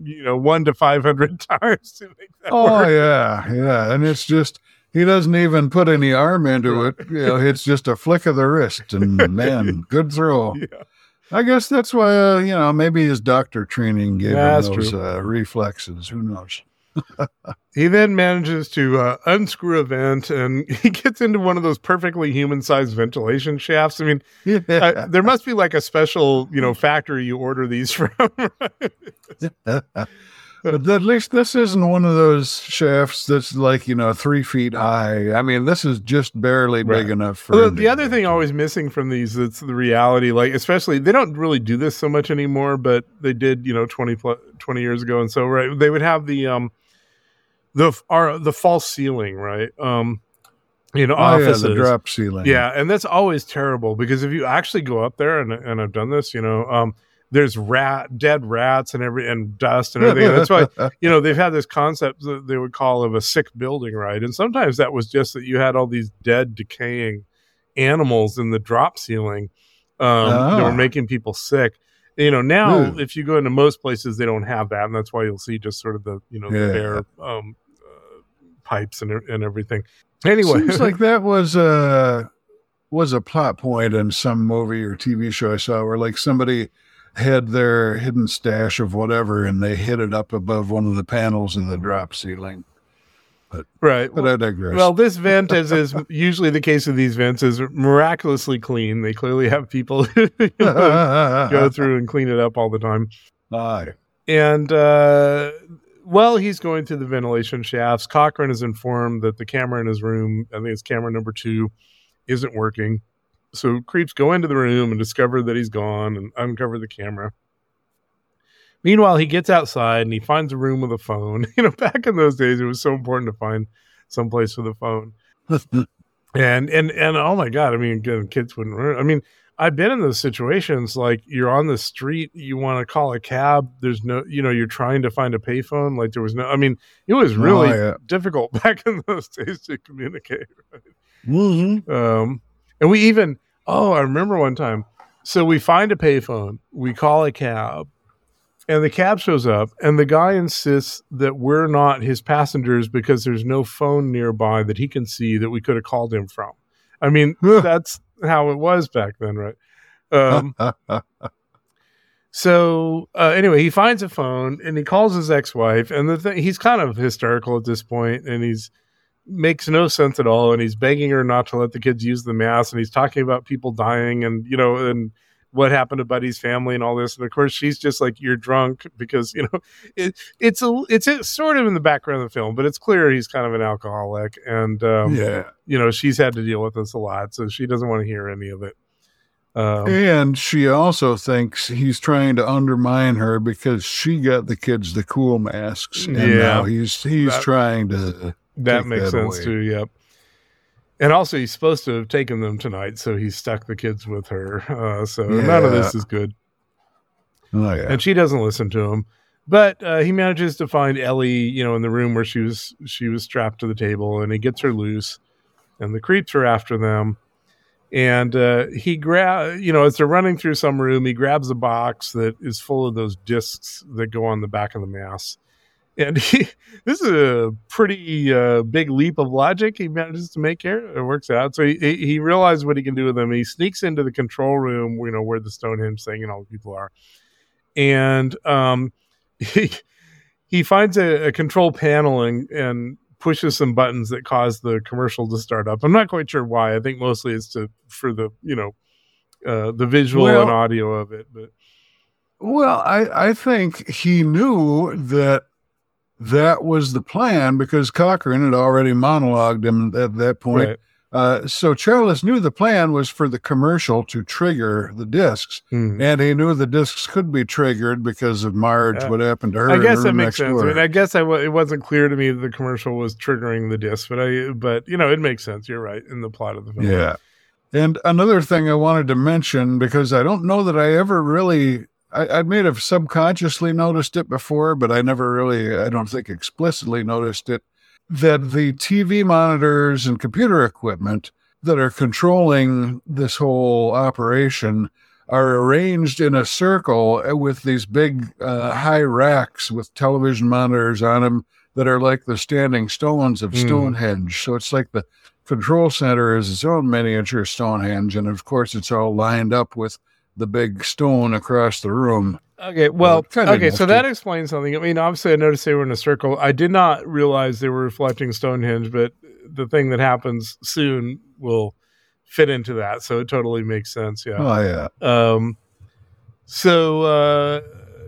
to 500 times to make that work. Yeah. And it's just, he doesn't even put any arm into it. You know, it's just a flick of the wrist, and man, good throw. Yeah. I guess that's why, you know, maybe his doctor training gave him those reflexes. Who knows? He then manages to unscrew a vent, and he gets into one of those perfectly human-sized ventilation shafts. I mean, there must be like a special, you know, factory you order these from. Right? But at least this isn't one of those shafts that's like, you know, 3 feet high. I mean, this is just barely big enough for. Well, the other thing always missing from these, that's the reality, like, especially, they don't really do this so much anymore, but they did, you know, 20 years ago. And so, right, they would have the false ceiling, right? You know, offices, the drop ceiling. Yeah. And that's always terrible because if you actually go up there, and I've done this, you know, there's dead rats and dust and everything. That's why, you know, they've had this concept that they would call of a sick building, right? And sometimes that was just that you had all these dead, decaying animals in the drop ceiling that were making people sick. You know, now if you go into most places, they don't have that, and that's why you'll see just sort of the, you know, the bare pipes and everything. Anyway, seems like that was a plot point in some movie or TV show I saw where like somebody had their hidden stash of whatever and they hid it up above one of the panels in the drop ceiling. But I digress. Well, this vent, as is usually the case of these vents, is miraculously clean. They clearly have people who go through and clean it up all the time. Aye. And while he's going through the ventilation shafts, Cochran is informed that the camera in his room, I think it's camera number 2, isn't working. So creeps go into the room and discover that he's gone and uncover the camera. Meanwhile, he gets outside and he finds a room with a phone. You know, back in those days, it was so important to find someplace with a phone. and oh my God, I mean, again, kids wouldn't. I mean, I've been in those situations like you're on the street, you want to call a cab. There's no, you know, you're trying to find a payphone. Like there was no. I mean, it was really difficult back in those days to communicate. Right? Mm-hmm. And we even. Oh, I remember one time. So we find a payphone. We call a cab. And the cab shows up, and the guy insists that we're not his passengers because there's no phone nearby that he can see that we could have called him from. I mean, that's how it was back then, right? So anyway, he finds a phone, and he calls his ex-wife, and he's kind of hysterical at this point, and he's makes no sense at all, and he's begging her not to let the kids use the mass, and he's talking about people dying, and, you know, and what happened to Buddy's family and all this. And of course she's just like, you're drunk because, you know, it's sort of in the background of the film, but it's clear he's kind of an alcoholic and, you know, she's had to deal with this a lot. So she doesn't want to hear any of it. And she also thinks he's trying to undermine her because she got the kids the cool masks. And now he's trying to, that makes sense away. Too. Yep. And also, he's supposed to have taken them tonight, so he stuck the kids with her. So none of this is good. Oh, yeah. And she doesn't listen to him. But he manages to find Ellie, you know, in the room where she was strapped to the table, and he gets her loose, and the creeps are after them. And he you know, as they're running through some room, he grabs a box that is full of those discs that go on the back of the mass. And this is a pretty big leap of logic he manages to make here. It works out. So he realizes what he can do with them. He sneaks into the control room, you know, where the Stonehenge thing and all the people are. And he finds a control panel and pushes some buttons that cause the commercial to start up. I'm not quite sure why. I think mostly it's for the, you know, the visual and audio of it. But I think he knew that that was the plan because Cochran had already monologued him at that point. Right. So Challis knew the plan was for the commercial to trigger the discs, and he knew the discs could be triggered because of Marge, what happened to her. I guess that makes sense. I mean, I guess it wasn't clear to me that the commercial was triggering the discs, but you know, it makes sense. You're right in the plot of the film. Yeah. And another thing I wanted to mention, because I don't know that I ever really. I may have subconsciously noticed it before, but I never really, I don't think explicitly noticed it, that the TV monitors and computer equipment that are controlling this whole operation are arranged in a circle with these big high racks with television monitors on them that are like the standing stones of Stonehenge. So it's like the control center is its own miniature Stonehenge, and of course it's all lined up with the big stone across the room. Okay, well, okay, so that explains something. I mean, obviously I noticed they were in a circle. I did not realize they were reflecting Stonehenge, but the thing that happens soon will fit into that. So it totally makes sense, yeah. Oh, yeah. So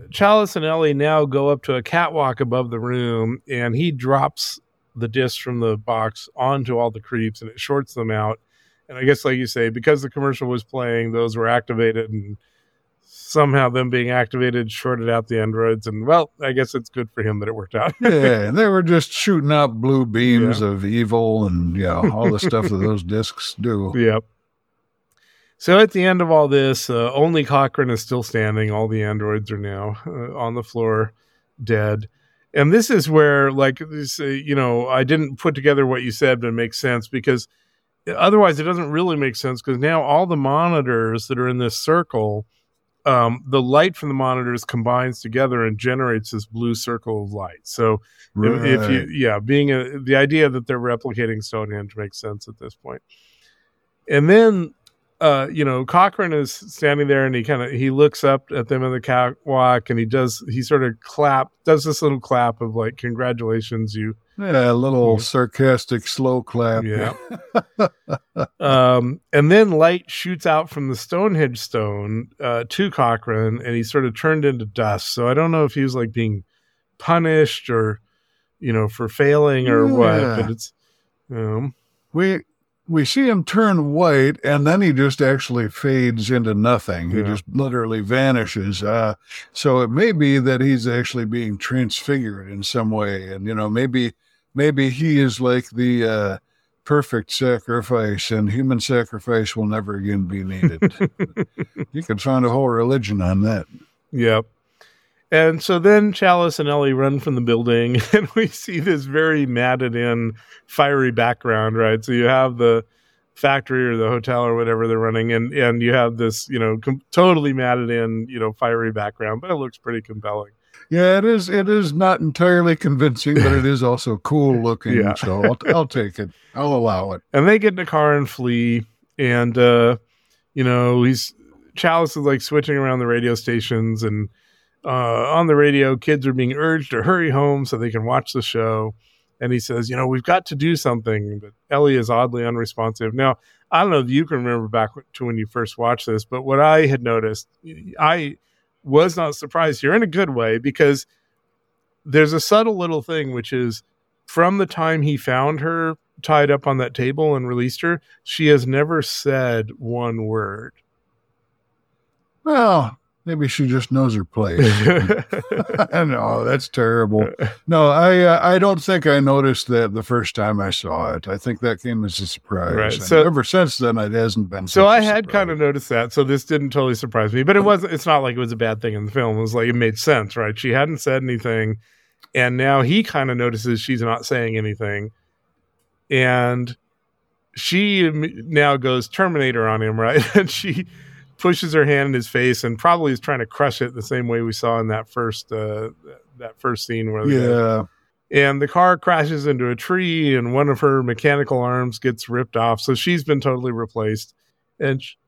Challis and Ellie now go up to a catwalk above the room, and he drops the disc from the box onto all the creeps, and it shorts them out. And I guess, like you say, because the commercial was playing, those were activated, and somehow them being activated shorted out the androids. And, well, I guess it's good for him that it worked out. Yeah, they were just shooting out blue beams of evil and, all the stuff that those discs do. Yep. So at the end of all this, only Cochran is still standing. All the androids are now on the floor, dead. And this is where, like, you know, I didn't put together what you said, but it makes sense because otherwise it doesn't really make sense because now all the monitors that are in this circle the light from the monitors combines together and generates this blue circle of light. So right. if you, yeah, being a, the idea that they're replicating Stonehenge makes sense at this point. And then, you know, Cochran is standing there and he looks up at them in the catwalk and he does this little clap of like, congratulations, you. Yeah, a little sarcastic slow clap. Yeah. And then light shoots out from the Stonehenge stone to Cochran, and he's sort of turned into dust. So I don't know if he was like being punished or, you know, for failing or what. But it's we see him turn white, and then he just actually fades into nothing. He just literally vanishes. So it may be that he's actually being transfigured in some way. And, you know, maybe he is like the perfect sacrifice, and human sacrifice will never again be needed. You could find a whole religion on that. Yep. And so then Challis and Ellie run from the building, and we see this very matted-in, fiery background, right? So you have the factory or the hotel or whatever they're running, and you have this, you know, totally matted-in, you know, fiery background, but it looks pretty compelling. Yeah, it is. It is not entirely convincing, but it is also cool-looking, so I'll take it. I'll allow it. And they get in the car and flee, and, you know, Challis is, like, switching around the radio stations, and on the radio, kids are being urged to hurry home so they can watch the show. And he says, you know, we've got to do something. But Ellie is oddly unresponsive. Now, I don't know if you can remember back to when you first watched this, but what I had noticed, I was not surprised here in a good way, because there's a subtle little thing, which is from the time he found her tied up on that table and released her, she has never said one word. Well, maybe she just knows her place. No, that's terrible. No, I don't think I noticed that the first time I saw it. I think that came as a surprise. Right. So, ever since then, it hasn't been. So I had kind of noticed that. So this didn't totally surprise me, but it's not like it was a bad thing in the film. It was like, it made sense, right? She hadn't said anything. And now he kind of notices she's not saying anything. And she now goes Terminator on him, right? And she pushes her hand in his face and probably is trying to crush it the same way we saw in that first scene where and the car crashes into a tree and one of her mechanical arms gets ripped off. So she's been totally replaced,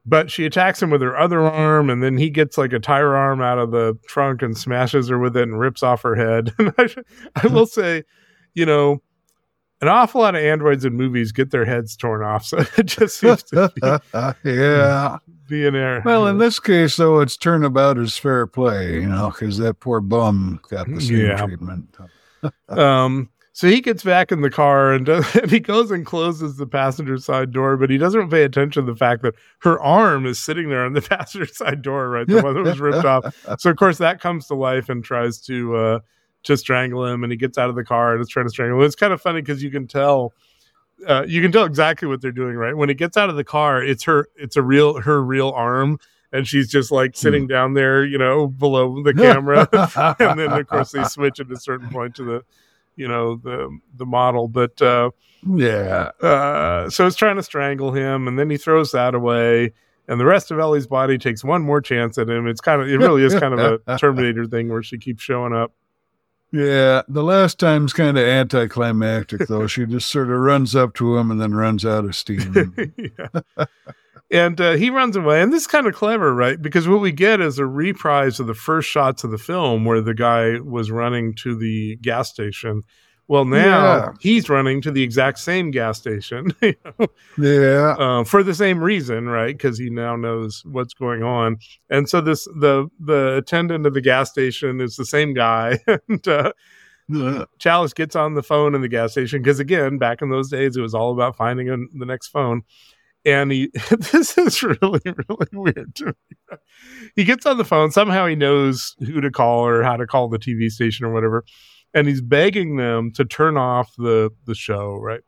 but she attacks him with her other arm, and then he gets like a tire arm out of the trunk and smashes her with it and rips off her head. And I will say, you know, an awful lot of androids in movies get their heads torn off, so it just seems to be, be an error. Well, in this case, though, it's turnabout is fair play, you know, because that poor bum got the same treatment. So he gets back in the car and he goes and closes the passenger side door, but he doesn't pay attention to the fact that her arm is sitting there on the passenger side door, right? The one that was ripped off. So, of course, that comes to life and tries to strangle him, and he gets out of the car and is trying to strangle him. It's kind of funny because you can tell exactly what they're doing, right? When it gets out of the car, it's her real arm, and she's just like sitting down there, you know, below the camera. And then of course they switch at a certain point to the, you know, the model. But so it's trying to strangle him, and then he throws that away. And the rest of Ellie's body takes one more chance at him. It really is kind of a Terminator thing where she keeps showing up. Yeah, the last time's kind of anticlimactic, though. She just sort of runs up to him and then runs out of steam. And he runs away. And this is kind of clever, right? Because what we get is a reprise of the first shots of the film where the guy was running to the gas station. Well, now he's running to the exact same gas station. You know? Yeah. For the same reason, right? Because he now knows what's going on. And so the attendant of the gas station is the same guy. And Challis gets on the phone in the gas station because, again, back in those days, it was all about finding the next phone. And this is really, really weird to me. He gets on the phone. Somehow he knows who to call or how to call the TV station or whatever. And he's begging them to turn off the show, right?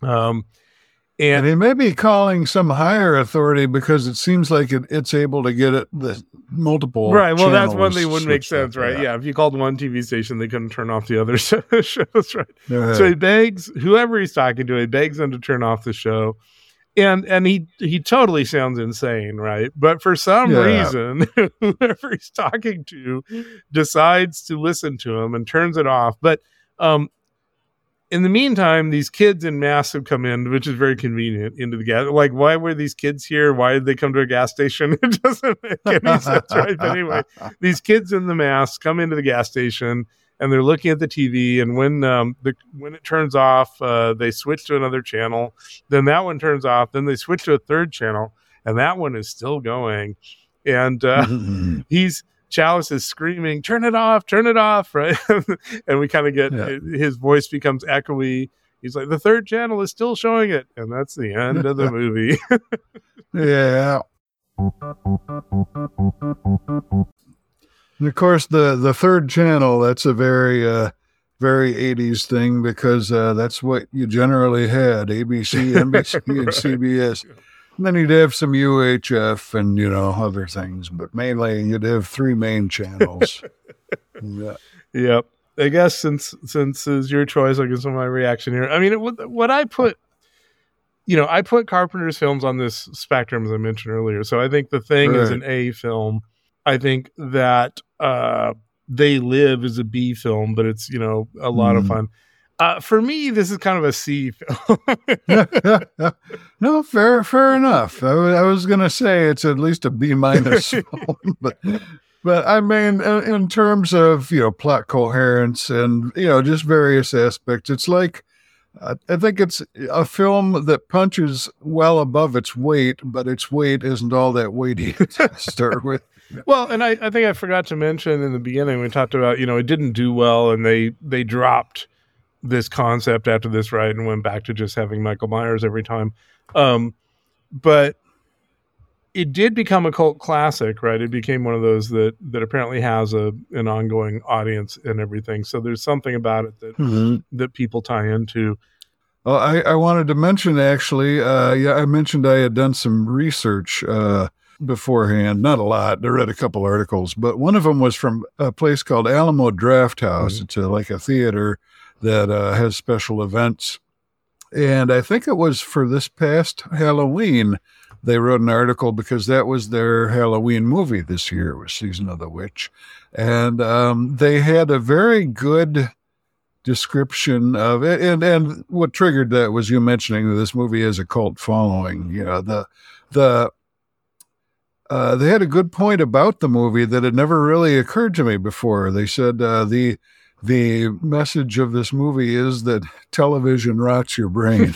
And he may be calling some higher authority because it seems like it's able to get it the multiple. Right. Well, that's one thing wouldn't make sense, right? Yeah. If you called one TV station, they couldn't turn off the other shows, right? So he begs whoever he's talking to, he begs them to turn off the show. And he totally sounds insane, right? But for some reason, whoever he's talking to decides to listen to him and turns it off. But in the meantime, these kids en masse have come in, which is very convenient, into the gas. Like, why were these kids here? Why did they come to a gas station? It doesn't make any sense, right? But anyway, these kids in the mass come into the gas station, and they're looking at the TV, and when it turns off, they switch to another channel. Then that one turns off. Then they switch to a third channel, and that one is still going. And Challis is screaming, turn it off, right? And we kind of get his voice becomes echoey. He's like, the third channel is still showing it. And that's the end of the movie. Yeah. And of course, the third channel, that's a very 80s thing, because that's what you generally had, ABC, NBC, and CBS. And then you'd have some UHF and, other things. But mainly, you'd have three main channels. Yeah. Yep. I guess since it's your choice, I'll give some of my reaction here. I mean, what I put, I put Carpenter's films on this spectrum, as I mentioned earlier. So I think The Thing is an A film. I think that They Live is a B film, but it's, a lot of fun. For me, this is kind of a C film. No, fair enough. I was going to say it's at least a B- film, but I mean, in terms of, plot coherence and, just various aspects, it's like, I think it's a film that punches well above its weight, but its weight isn't all that weighty to start with. Well, and I think I forgot to mention in the beginning, we talked about, it didn't do well, and they dropped this concept after this, right, and went back to just having Michael Myers every time. But it did become a cult classic, right? It became one of those that apparently has an ongoing audience and everything. So there's something about it that people tie into. Well, I wanted to mention, actually, I mentioned I had done some research beforehand, not a lot. I read a couple articles, but one of them was from a place called Alamo Draft House. It's like a theater that has special events, and I think it was for this past Halloween. They wrote an article because that was their Halloween movie this year, was Season of the Witch, and they had a very good description of it. And what triggered that was you mentioning that this movie has a cult following. They had a good point about the movie that had never really occurred to me before. They said the message of this movie is that television rots your brain.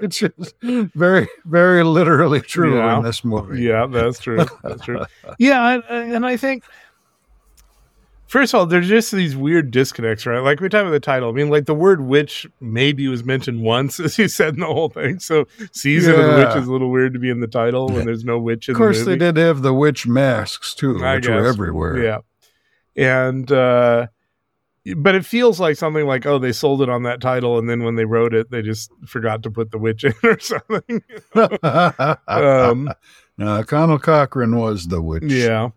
It's just very, very literally true in this movie. Yeah, that's true. That's true. Yeah, and I think, first of all, there's just these weird disconnects, right? Like we talked about the title. I mean, like the word witch maybe was mentioned once, as you said, in the whole thing. So Season of the Witch is a little weird to be in the title when there's no witch in the movie. Of course, they did have the witch masks, too, which were everywhere. Yeah. And, but it feels like something like, oh, they sold it on that title, and then when they wrote it, they just forgot to put the witch in or something. No, Conal Cochran was the witch. Yeah.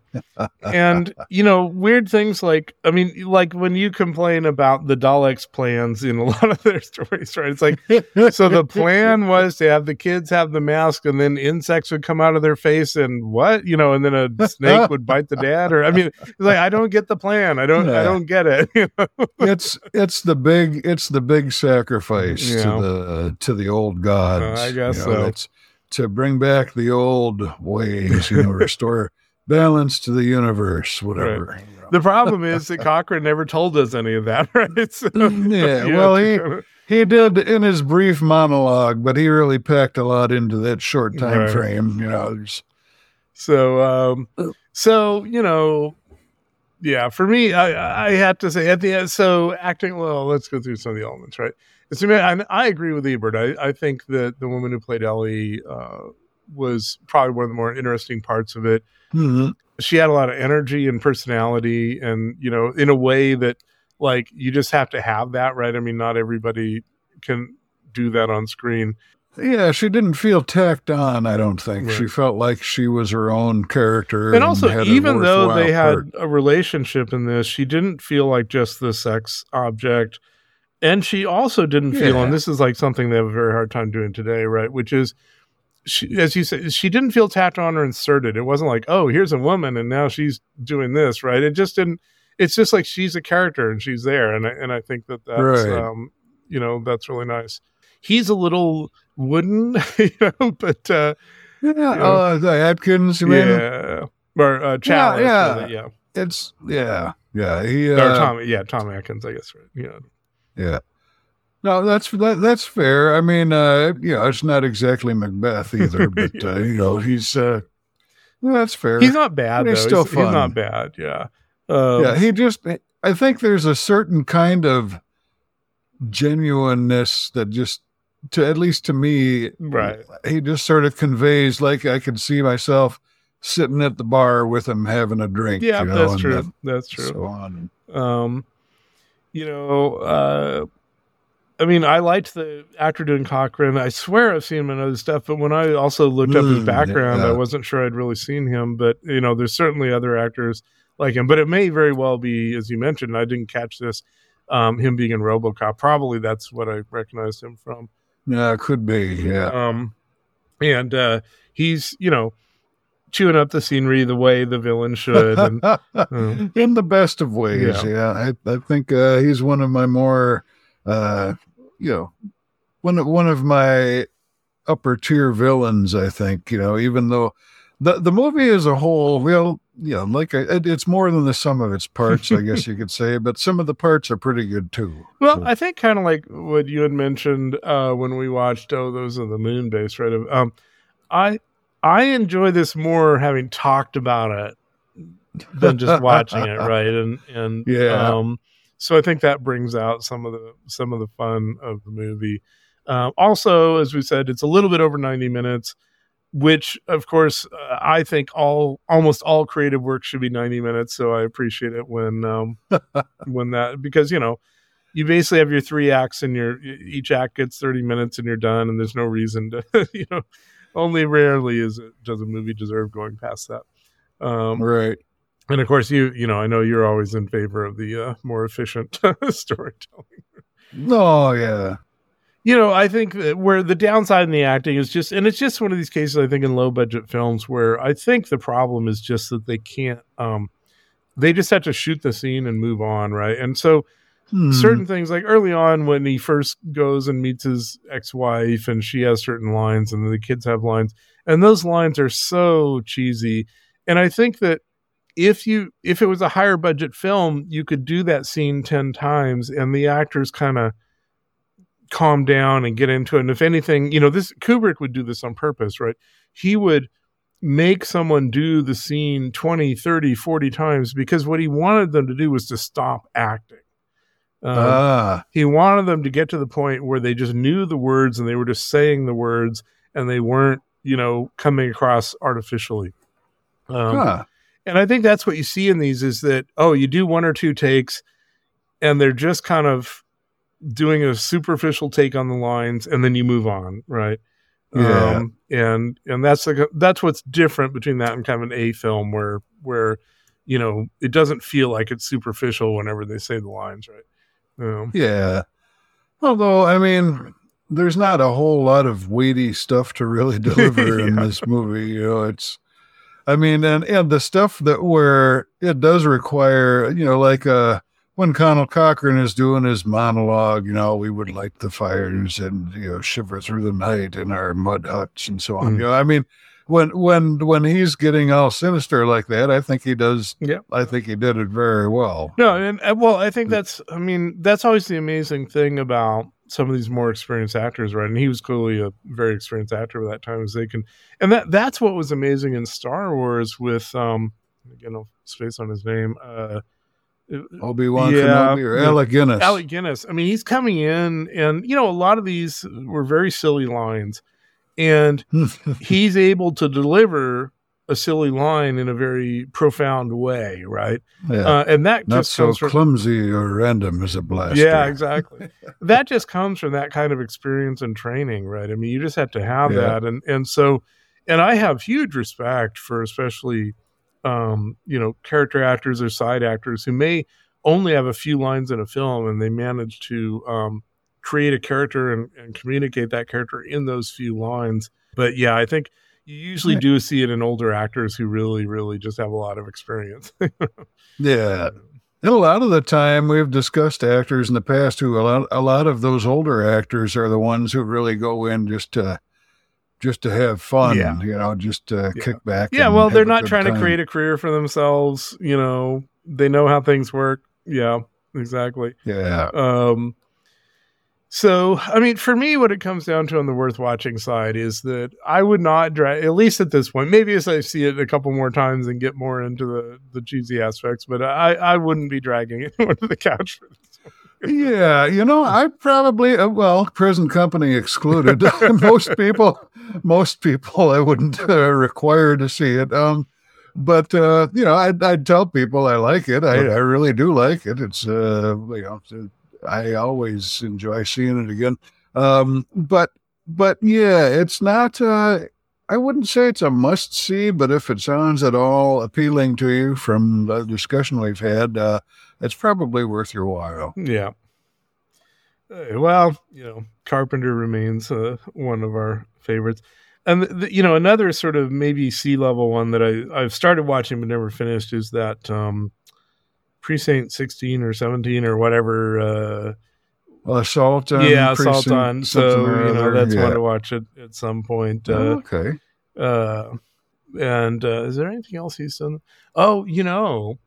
And, weird things like, I mean, like when you complain about the Daleks' plans in a lot of their stories, right? It's like, so the plan was to have the kids have the mask and then insects would come out of their face and what, and then a snake would bite the dad, or, I mean, it's like, I don't get the plan. I don't get it. It's the big sacrifice to the old gods. I guess so. To bring back the old ways, restore balance to the universe, whatever. Right. The problem is that Cochran never told us any of that, right? So, well, he did in his brief monologue, but he really packed a lot into that short time frame, So, for me, I have to say at the end, so acting, well, let's go through some of the elements, right? So, I agree with Ebert. I think that the woman who played Ellie was probably one of the more interesting parts of it. Mm-hmm. She had a lot of energy and personality and, in a way that, like, you just have to have that, right? I mean, not everybody can do that on screen. Yeah, she didn't feel tacked on, I don't think. Right. She felt like she was her own character. And also, even though they had a relationship in this, she didn't feel like just the sex object. And she also didn't feel, and this is like something they have a very hard time doing today, right? Which is she, as you said, she didn't feel tapped on or inserted. It wasn't like, oh, here's a woman and now she's doing this, right? It just didn't. It's just like she's a character and she's there, and I think that's right. You know, that's really nice. He's a little wooden, you know, but the Atkins, you mean? Yeah, or Challis, yeah. It's Tom Atkins, I guess, right? Yeah. No, that's fair. I mean, it's not exactly Macbeth either, but he's that's fair. He's not bad. He's still fun. He's not bad. Yeah. I think there's a certain kind of genuineness that just, at least to me, right. He just sort of conveys, like, I could see myself sitting at the bar with him having a drink. Yeah, that's true. That's true. So on. I mean, I liked the actor doing Cochran. I swear I've seen him in other stuff, but when I also looked up his background, I wasn't sure I'd really seen him, but, there's certainly other actors like him, but it may very well be, as you mentioned, I didn't catch this, him being in RoboCop. Probably that's what I recognized him from. Yeah, it could be. Yeah. And he's, chewing up the scenery the way the villain should. And, in the best of ways. Yeah. I think he's one of my more, one of my upper tier villains, I think, even though the movie as a whole, it's more than the sum of its parts, I guess you could say, but some of the parts are pretty good too. Well, so. I think kind of like what you had mentioned when we watched, those are the moon base, right? I enjoy this more having talked about it than just watching it, right? So I think that brings out some of the fun of the movie. Also, as we said, it's a little bit over 90 minutes. Which, of course, I think almost all creative work should be 90 minutes. So I appreciate it when because you basically have your three acts and each act gets 30 minutes and you're done, and there's no reason to only rarely does a movie deserve going past that. Right. And of course, I know you're always in favor of the more efficient storytelling. Oh yeah. I think that where the downside in the acting is just, and it's just one of these cases, I think, in low budget films where I think the problem is just that they can't, they just have to shoot the scene and move on. Right. And so certain things, like early on when he first goes and meets his ex-wife and she has certain lines and the kids have lines, and those lines are so cheesy. And I think that if it was a higher budget film, you could do that scene 10 times and the actors kind of calm down and get into it. And if anything, this Kubrick would do this on purpose, right? He would make someone do the scene 20, 30, 40 times because what he wanted them to do was to stop acting. He wanted them to get to the point where they just knew the words and they were just saying the words and they weren't, coming across artificially. And I think that's what you see in these is that, you do one or two takes and they're just kind of doing a superficial take on the lines and then you move on. Right. Yeah. And that's what's different between that and kind of an A film where, it doesn't feel like it's superficial whenever they say the lines. Right. Yeah. Although, I mean, there's not a whole lot of weighty stuff to really deliver in this movie. And the stuff that where it does require, like when Conal Cochran is doing his monologue, we would light the fires and, shiver through the night in our mud huts and so on. When he's getting all sinister like that, I think he does. Yeah. I think he did it very well. No. And I think that's always the amazing thing about some of these more experienced actors, right? And he was clearly a very experienced actor at that time, as they can. And that's what was amazing in Star Wars with, I'll space on his name, Obi-Wan Kenobi or Alec Guinness. Alec Guinness. I mean, he's coming in and, a lot of these were very silly lines and he's able to deliver a silly line in a very profound way. Right. Yeah. And that not just comes so clumsy or random as a blaster. Yeah, exactly. That just comes from that kind of experience and training. Right. I mean, you just have to have that. And I have huge respect for especially, character actors or side actors who may only have a few lines in a film and they manage to create a character and communicate that character in those few lines. But yeah, I think you usually do see it in older actors who really, really just have a lot of experience. Yeah. And a lot of the time we've discussed actors in the past who a lot of those older actors are the ones who really go in just to have fun, you know, just to kick back. Yeah. Well, they're not trying to create a career for themselves. You know, they know how things work. Yeah, exactly. Yeah. So, I mean, for me, what it comes down to on the worth watching side is that I would not drag, at least at this point, maybe as I see it a couple more times and get more into the cheesy aspects, but I wouldn't be dragging anyone to the couch for this one. Yeah, you know, I probably, well, prison company excluded, most people I wouldn't require to see it. But, you know, I'd tell people I like it. I really do like it. It's, you know, I always enjoy seeing it again. But yeah, it's not, I wouldn't say it's a must see, but if it sounds at all appealing to you from the discussion we've had, it's probably worth your while. Yeah. Well, you know, Carpenter remains one of our favorites. And, you know, another sort of maybe C-level one that I've started watching but never finished is that Precinct 16 or 17 or whatever. Assault on Assault on. So, you know, that's one to watch at some point. Okay. And is there anything else he's done? Oh, you know,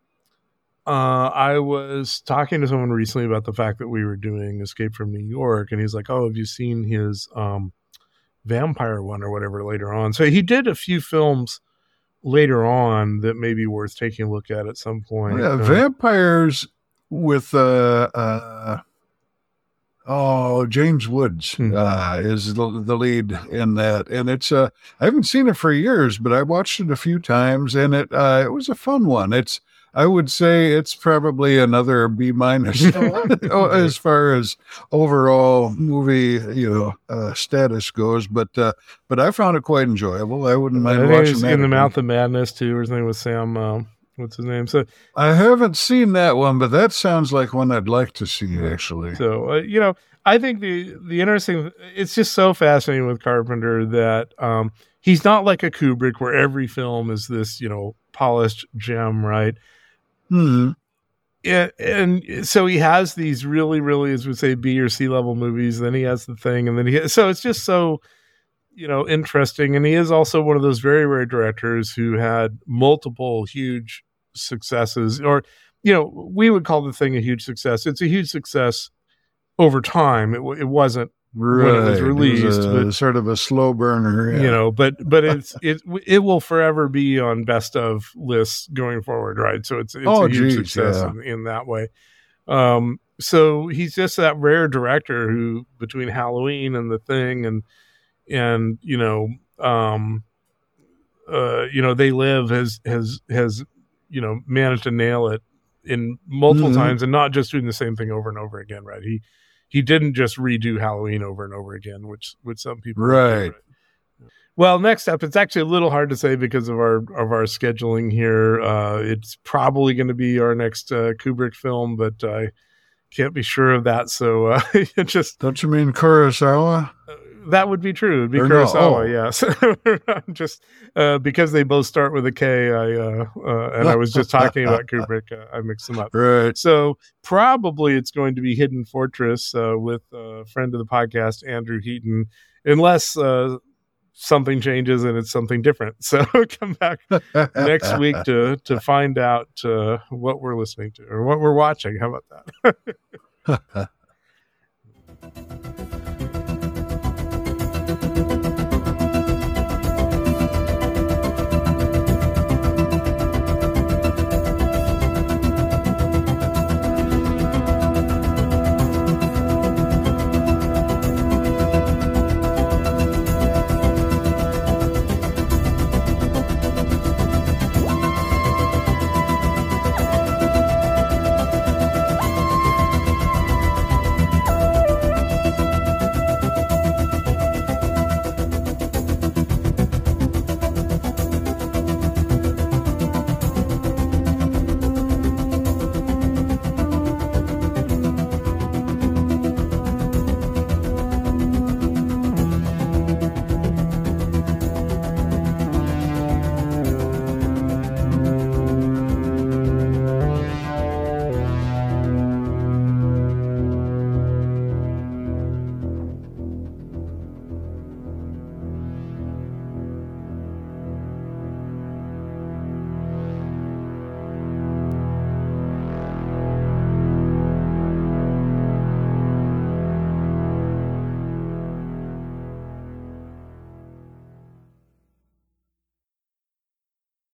I was talking to someone recently about the fact that we were doing Escape from New York, and he's like, oh, have you seen his... vampire one or whatever later on. So he did a few films later on that may be worth taking a look at some point. Yeah, Vampires with James Woods is the lead in that, and it's I haven't seen it for years, but I watched it a few times, and it was a fun one. It's I would say it's probably another B-, as far as overall movie, you know, status goes. But I found it quite enjoyable. I wouldn't mind watching that. In the Mouth of Madness too, or something with Sam. What's his name? So I haven't seen that one, but that sounds like one I'd like to see actually. So you know, I think the interesting. It's just so fascinating with Carpenter that he's not like a Kubrick where every film is this, you know, polished gem, right? Hmm. Yeah, and so he has these really, really, as we say, B or C level movies. Then he has The Thing, and then so it's just so, you know, interesting. And he is also one of those very rare directors who had multiple huge successes, or you know, we would call The Thing a huge success. It's a huge success over time. It wasn't when it was released, but sort of a slow burner, you know. But it will forever be on best of lists going forward, right? So it's a huge success in that way. So he's just that rare director who, between Halloween and The Thing, and you know, They Live has you know, managed to nail it in multiple times, and not just doing the same thing over and over again, right? He didn't just redo Halloween over and over again, which some people do, right. Well, next up, it's actually a little hard to say because of our scheduling here. It's probably going to be our next Kubrick film, but I can't be sure of that. So just don't you mean Kurosawa? That would be true. It'd be Kurosawa, yes. Just because they both start with a K, and I was just talking about Kubrick, I mixed them up. Right. So probably it's going to be Hidden Fortress with a friend of the podcast, Andrew Heaton, unless something changes and it's something different. So come back next week to find out what we're listening to or what we're watching. How about that?